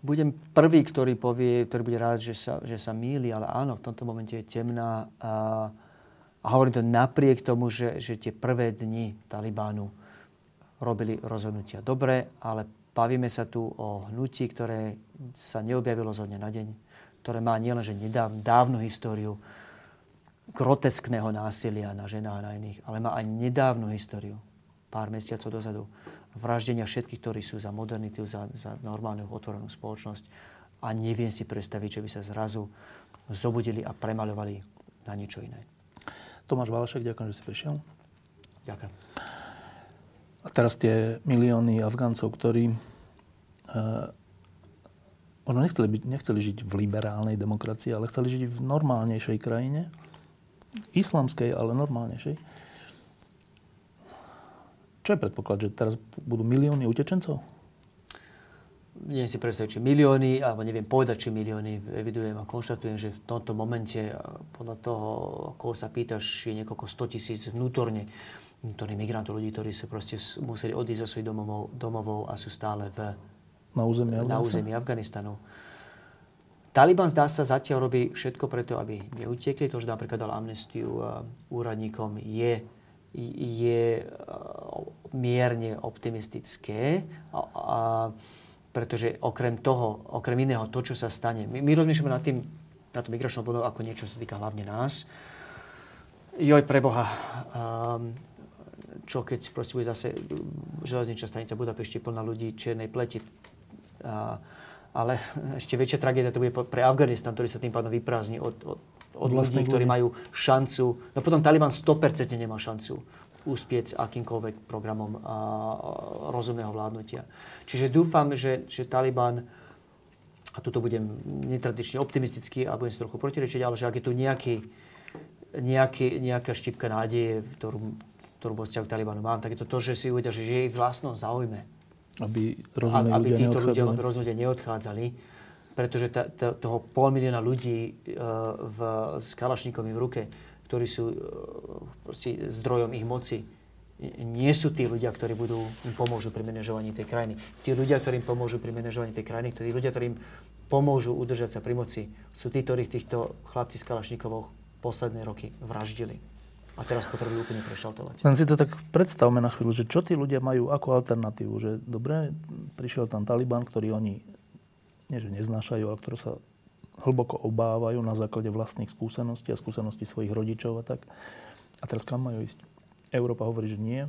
Budem prvý, ktorý povie, ktorý bude rád, že sa mýli, ale áno, v tomto momente je temná. A hovorím to napriek tomu, že tie prvé dni Talibánu robili rozhodnutia dobre, ale bavíme sa tu o hnutí, ktoré sa neobjavilo zo dňa na deň, ktoré má nielenže dávnu históriu groteskného násilia na ženách a na iných, ale má aj nedávnu históriu, pár mesiacov dozadu, vraždenia všetkých, ktorí sú za modernitu, za normálnu otvorenú spoločnosť, a neviem si predstaviť, že by sa zrazu zobudili a premaľovali na niečo iné. Tomáš Valášek, ďakujem, že si prišiel. Ďakujem. A teraz tie milióny Afgáncov, ktorí možno nechceli žiť v liberálnej demokracii, ale chceli žiť v normálnejšej krajine, islamskej, ale normálnejšej. Čo je predpoklad, že teraz budú milióny utečencov? Neviem si predstaviť, či milióny, alebo neviem povedať, či milióny. Evidujem a konštatujem, že v tomto momente, podľa toho, koho sa pýtaš, je niekoľko 100 000 vnútorne migrantov, ľudí, ktorí sa proste museli odísť zo svojich domovov a sú stále na území Afganistanu. Taliban, zdá sa, zatiaľ robí všetko preto, aby neutiekli. To, že napríklad dal amnestiu úradníkom, je mierne optimistické, pretože okrem iného, to, čo sa stane, my rozmýšľame nad tým, na tú migračnú vlnu, ako niečo sa týka hlavne nás. Joj, preboha, čo keď proste bude zase železničná stanica Budapešti plná ľudí čiernej pleti, ale ešte väčšia tragédia to bude pre Afganistan, ktorý sa tým pádom vyprázdni od ľudí, ktorí majú šancu. No potom Taliban 100% nemá šancu úspieť s akýmkoľvek programom rozumného vládnutia. Čiže dúfam, že Taliban, a tuto budem netradične optimistický a budem si trochu protirečiť, ale že ak je tu nejaká štipka nádeje, ktorú vo vzťahu k Talibanu mám, tak je to to, že si uvedia, že je ich vlastnom záujme. Aby títo ľudia neodchádzali. Pretože toho 500 000 ľudí s kalašníkami v ruke, ktorí sú proste zdrojom ich moci, nie sú tí ľudia, ktorí im pomôžu pri manažovaní tej krajiny. Tí ľudia, ktorí im pomôžu pri manažovaní tej krajiny, tí ľudia, ktorí im pomôžu udržať sa pri moci, sú tí, ktorých týchto chlapci z kalašníkových posledné roky vraždili. A teraz potrebujú úplne prešaltovať. Len si to tak predstavme na chvíľu, že čo tí ľudia majú ako alternatívu. Že dobre, prišiel tam Taliban, ktorý oni nie že neznášajú, ale ktoré sa hlboko obávajú na základe vlastných skúseností a skúseností svojich rodičov a tak. A teraz kam majú ísť? Európa hovorí, že nie.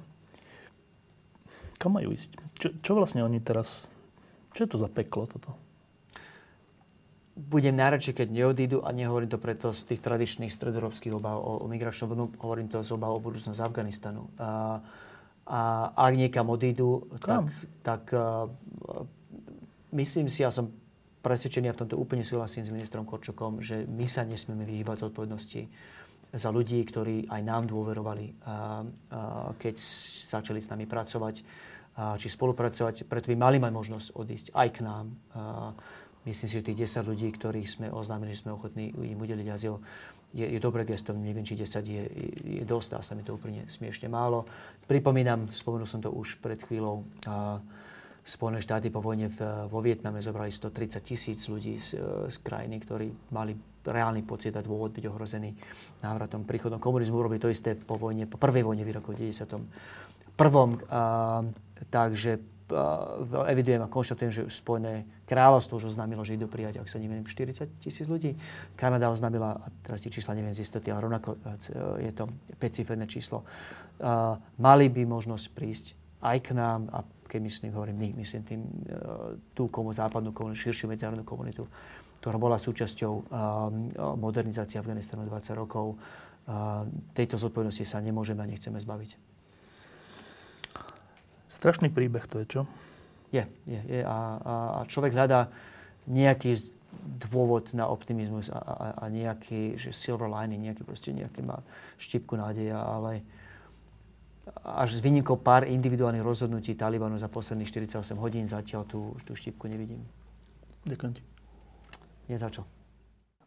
Kam majú ísť? Čo vlastne oni teraz... Čo je to za peklo toto? Budem najradšej, keď neodídu, a nehovorím to preto z tých tradičných stredoeurópskych obáv o migračnom vlnu, hovorím to z obáv o budúcnosť Afganistanu. A ak niekam odídu, tak myslím si, ja som presvedčený, a v tomto úplne súhlasím s ministrom Korčokom, že my sa nesmieme vyhýbať z odpovednosti za ľudí, ktorí aj nám dôverovali, keď začali s nami pracovať, či spolupracovať. Preto by mali mať možnosť odísť aj k nám. Myslím si, že tých 10 ľudí, ktorých sme oznámili, že sme ochotní im udeliť azyl, je dobré gesto. Neviem, či 10 je dosť, a sa mi to úplne smiešne málo. Pripomínam, spomenul som to už pred chvíľou, Spojené štáty po vojne vo Vietname zobrali 130 000 ľudí z krajiny, ktorí mali reálny pocit a dôvod byť ohrození návratom príchodom komunizmu. Urobili to isté po vojne, po prvej vojne v roku 1991. Takže evidujem a konštatujem, že Spojené kráľovstvo už oznámilo, že idú prijať, ak sa neviem, 40 000 ľudí. Kanada oznámila, a teraz tie čísla neviem z istoty, ale rovnako je to 5-ciferné číslo. Mali by možnosť prísť aj k nám, a keď myslím tým tú západnú komunitu, širšiu medzinárodnú komunitu, ktorá bola súčasťou modernizácie Afganistanu 20 rokov. Tejto zodpovednosti sa nemôžeme a nechceme zbaviť. Strašný príbeh to je, čo? Je. A človek hľadá nejaký dôvod na optimizmus a nejaký, že silver lining, nejaký má štipku nádeja, ale až s výnikou pár individuálnych rozhodnutí Talibanu za posledných 48 hodín zatiaľ tú štipku nevidím. Ďakujem ti. Nie za čo.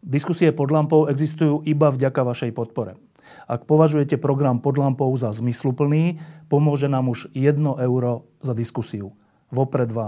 Diskusie pod lampou existujú iba vďaka vašej podpore. Ak považujete program Pod lampou za zmysluplný, pomôže nám už 1 euro za diskusiu. Vopred vám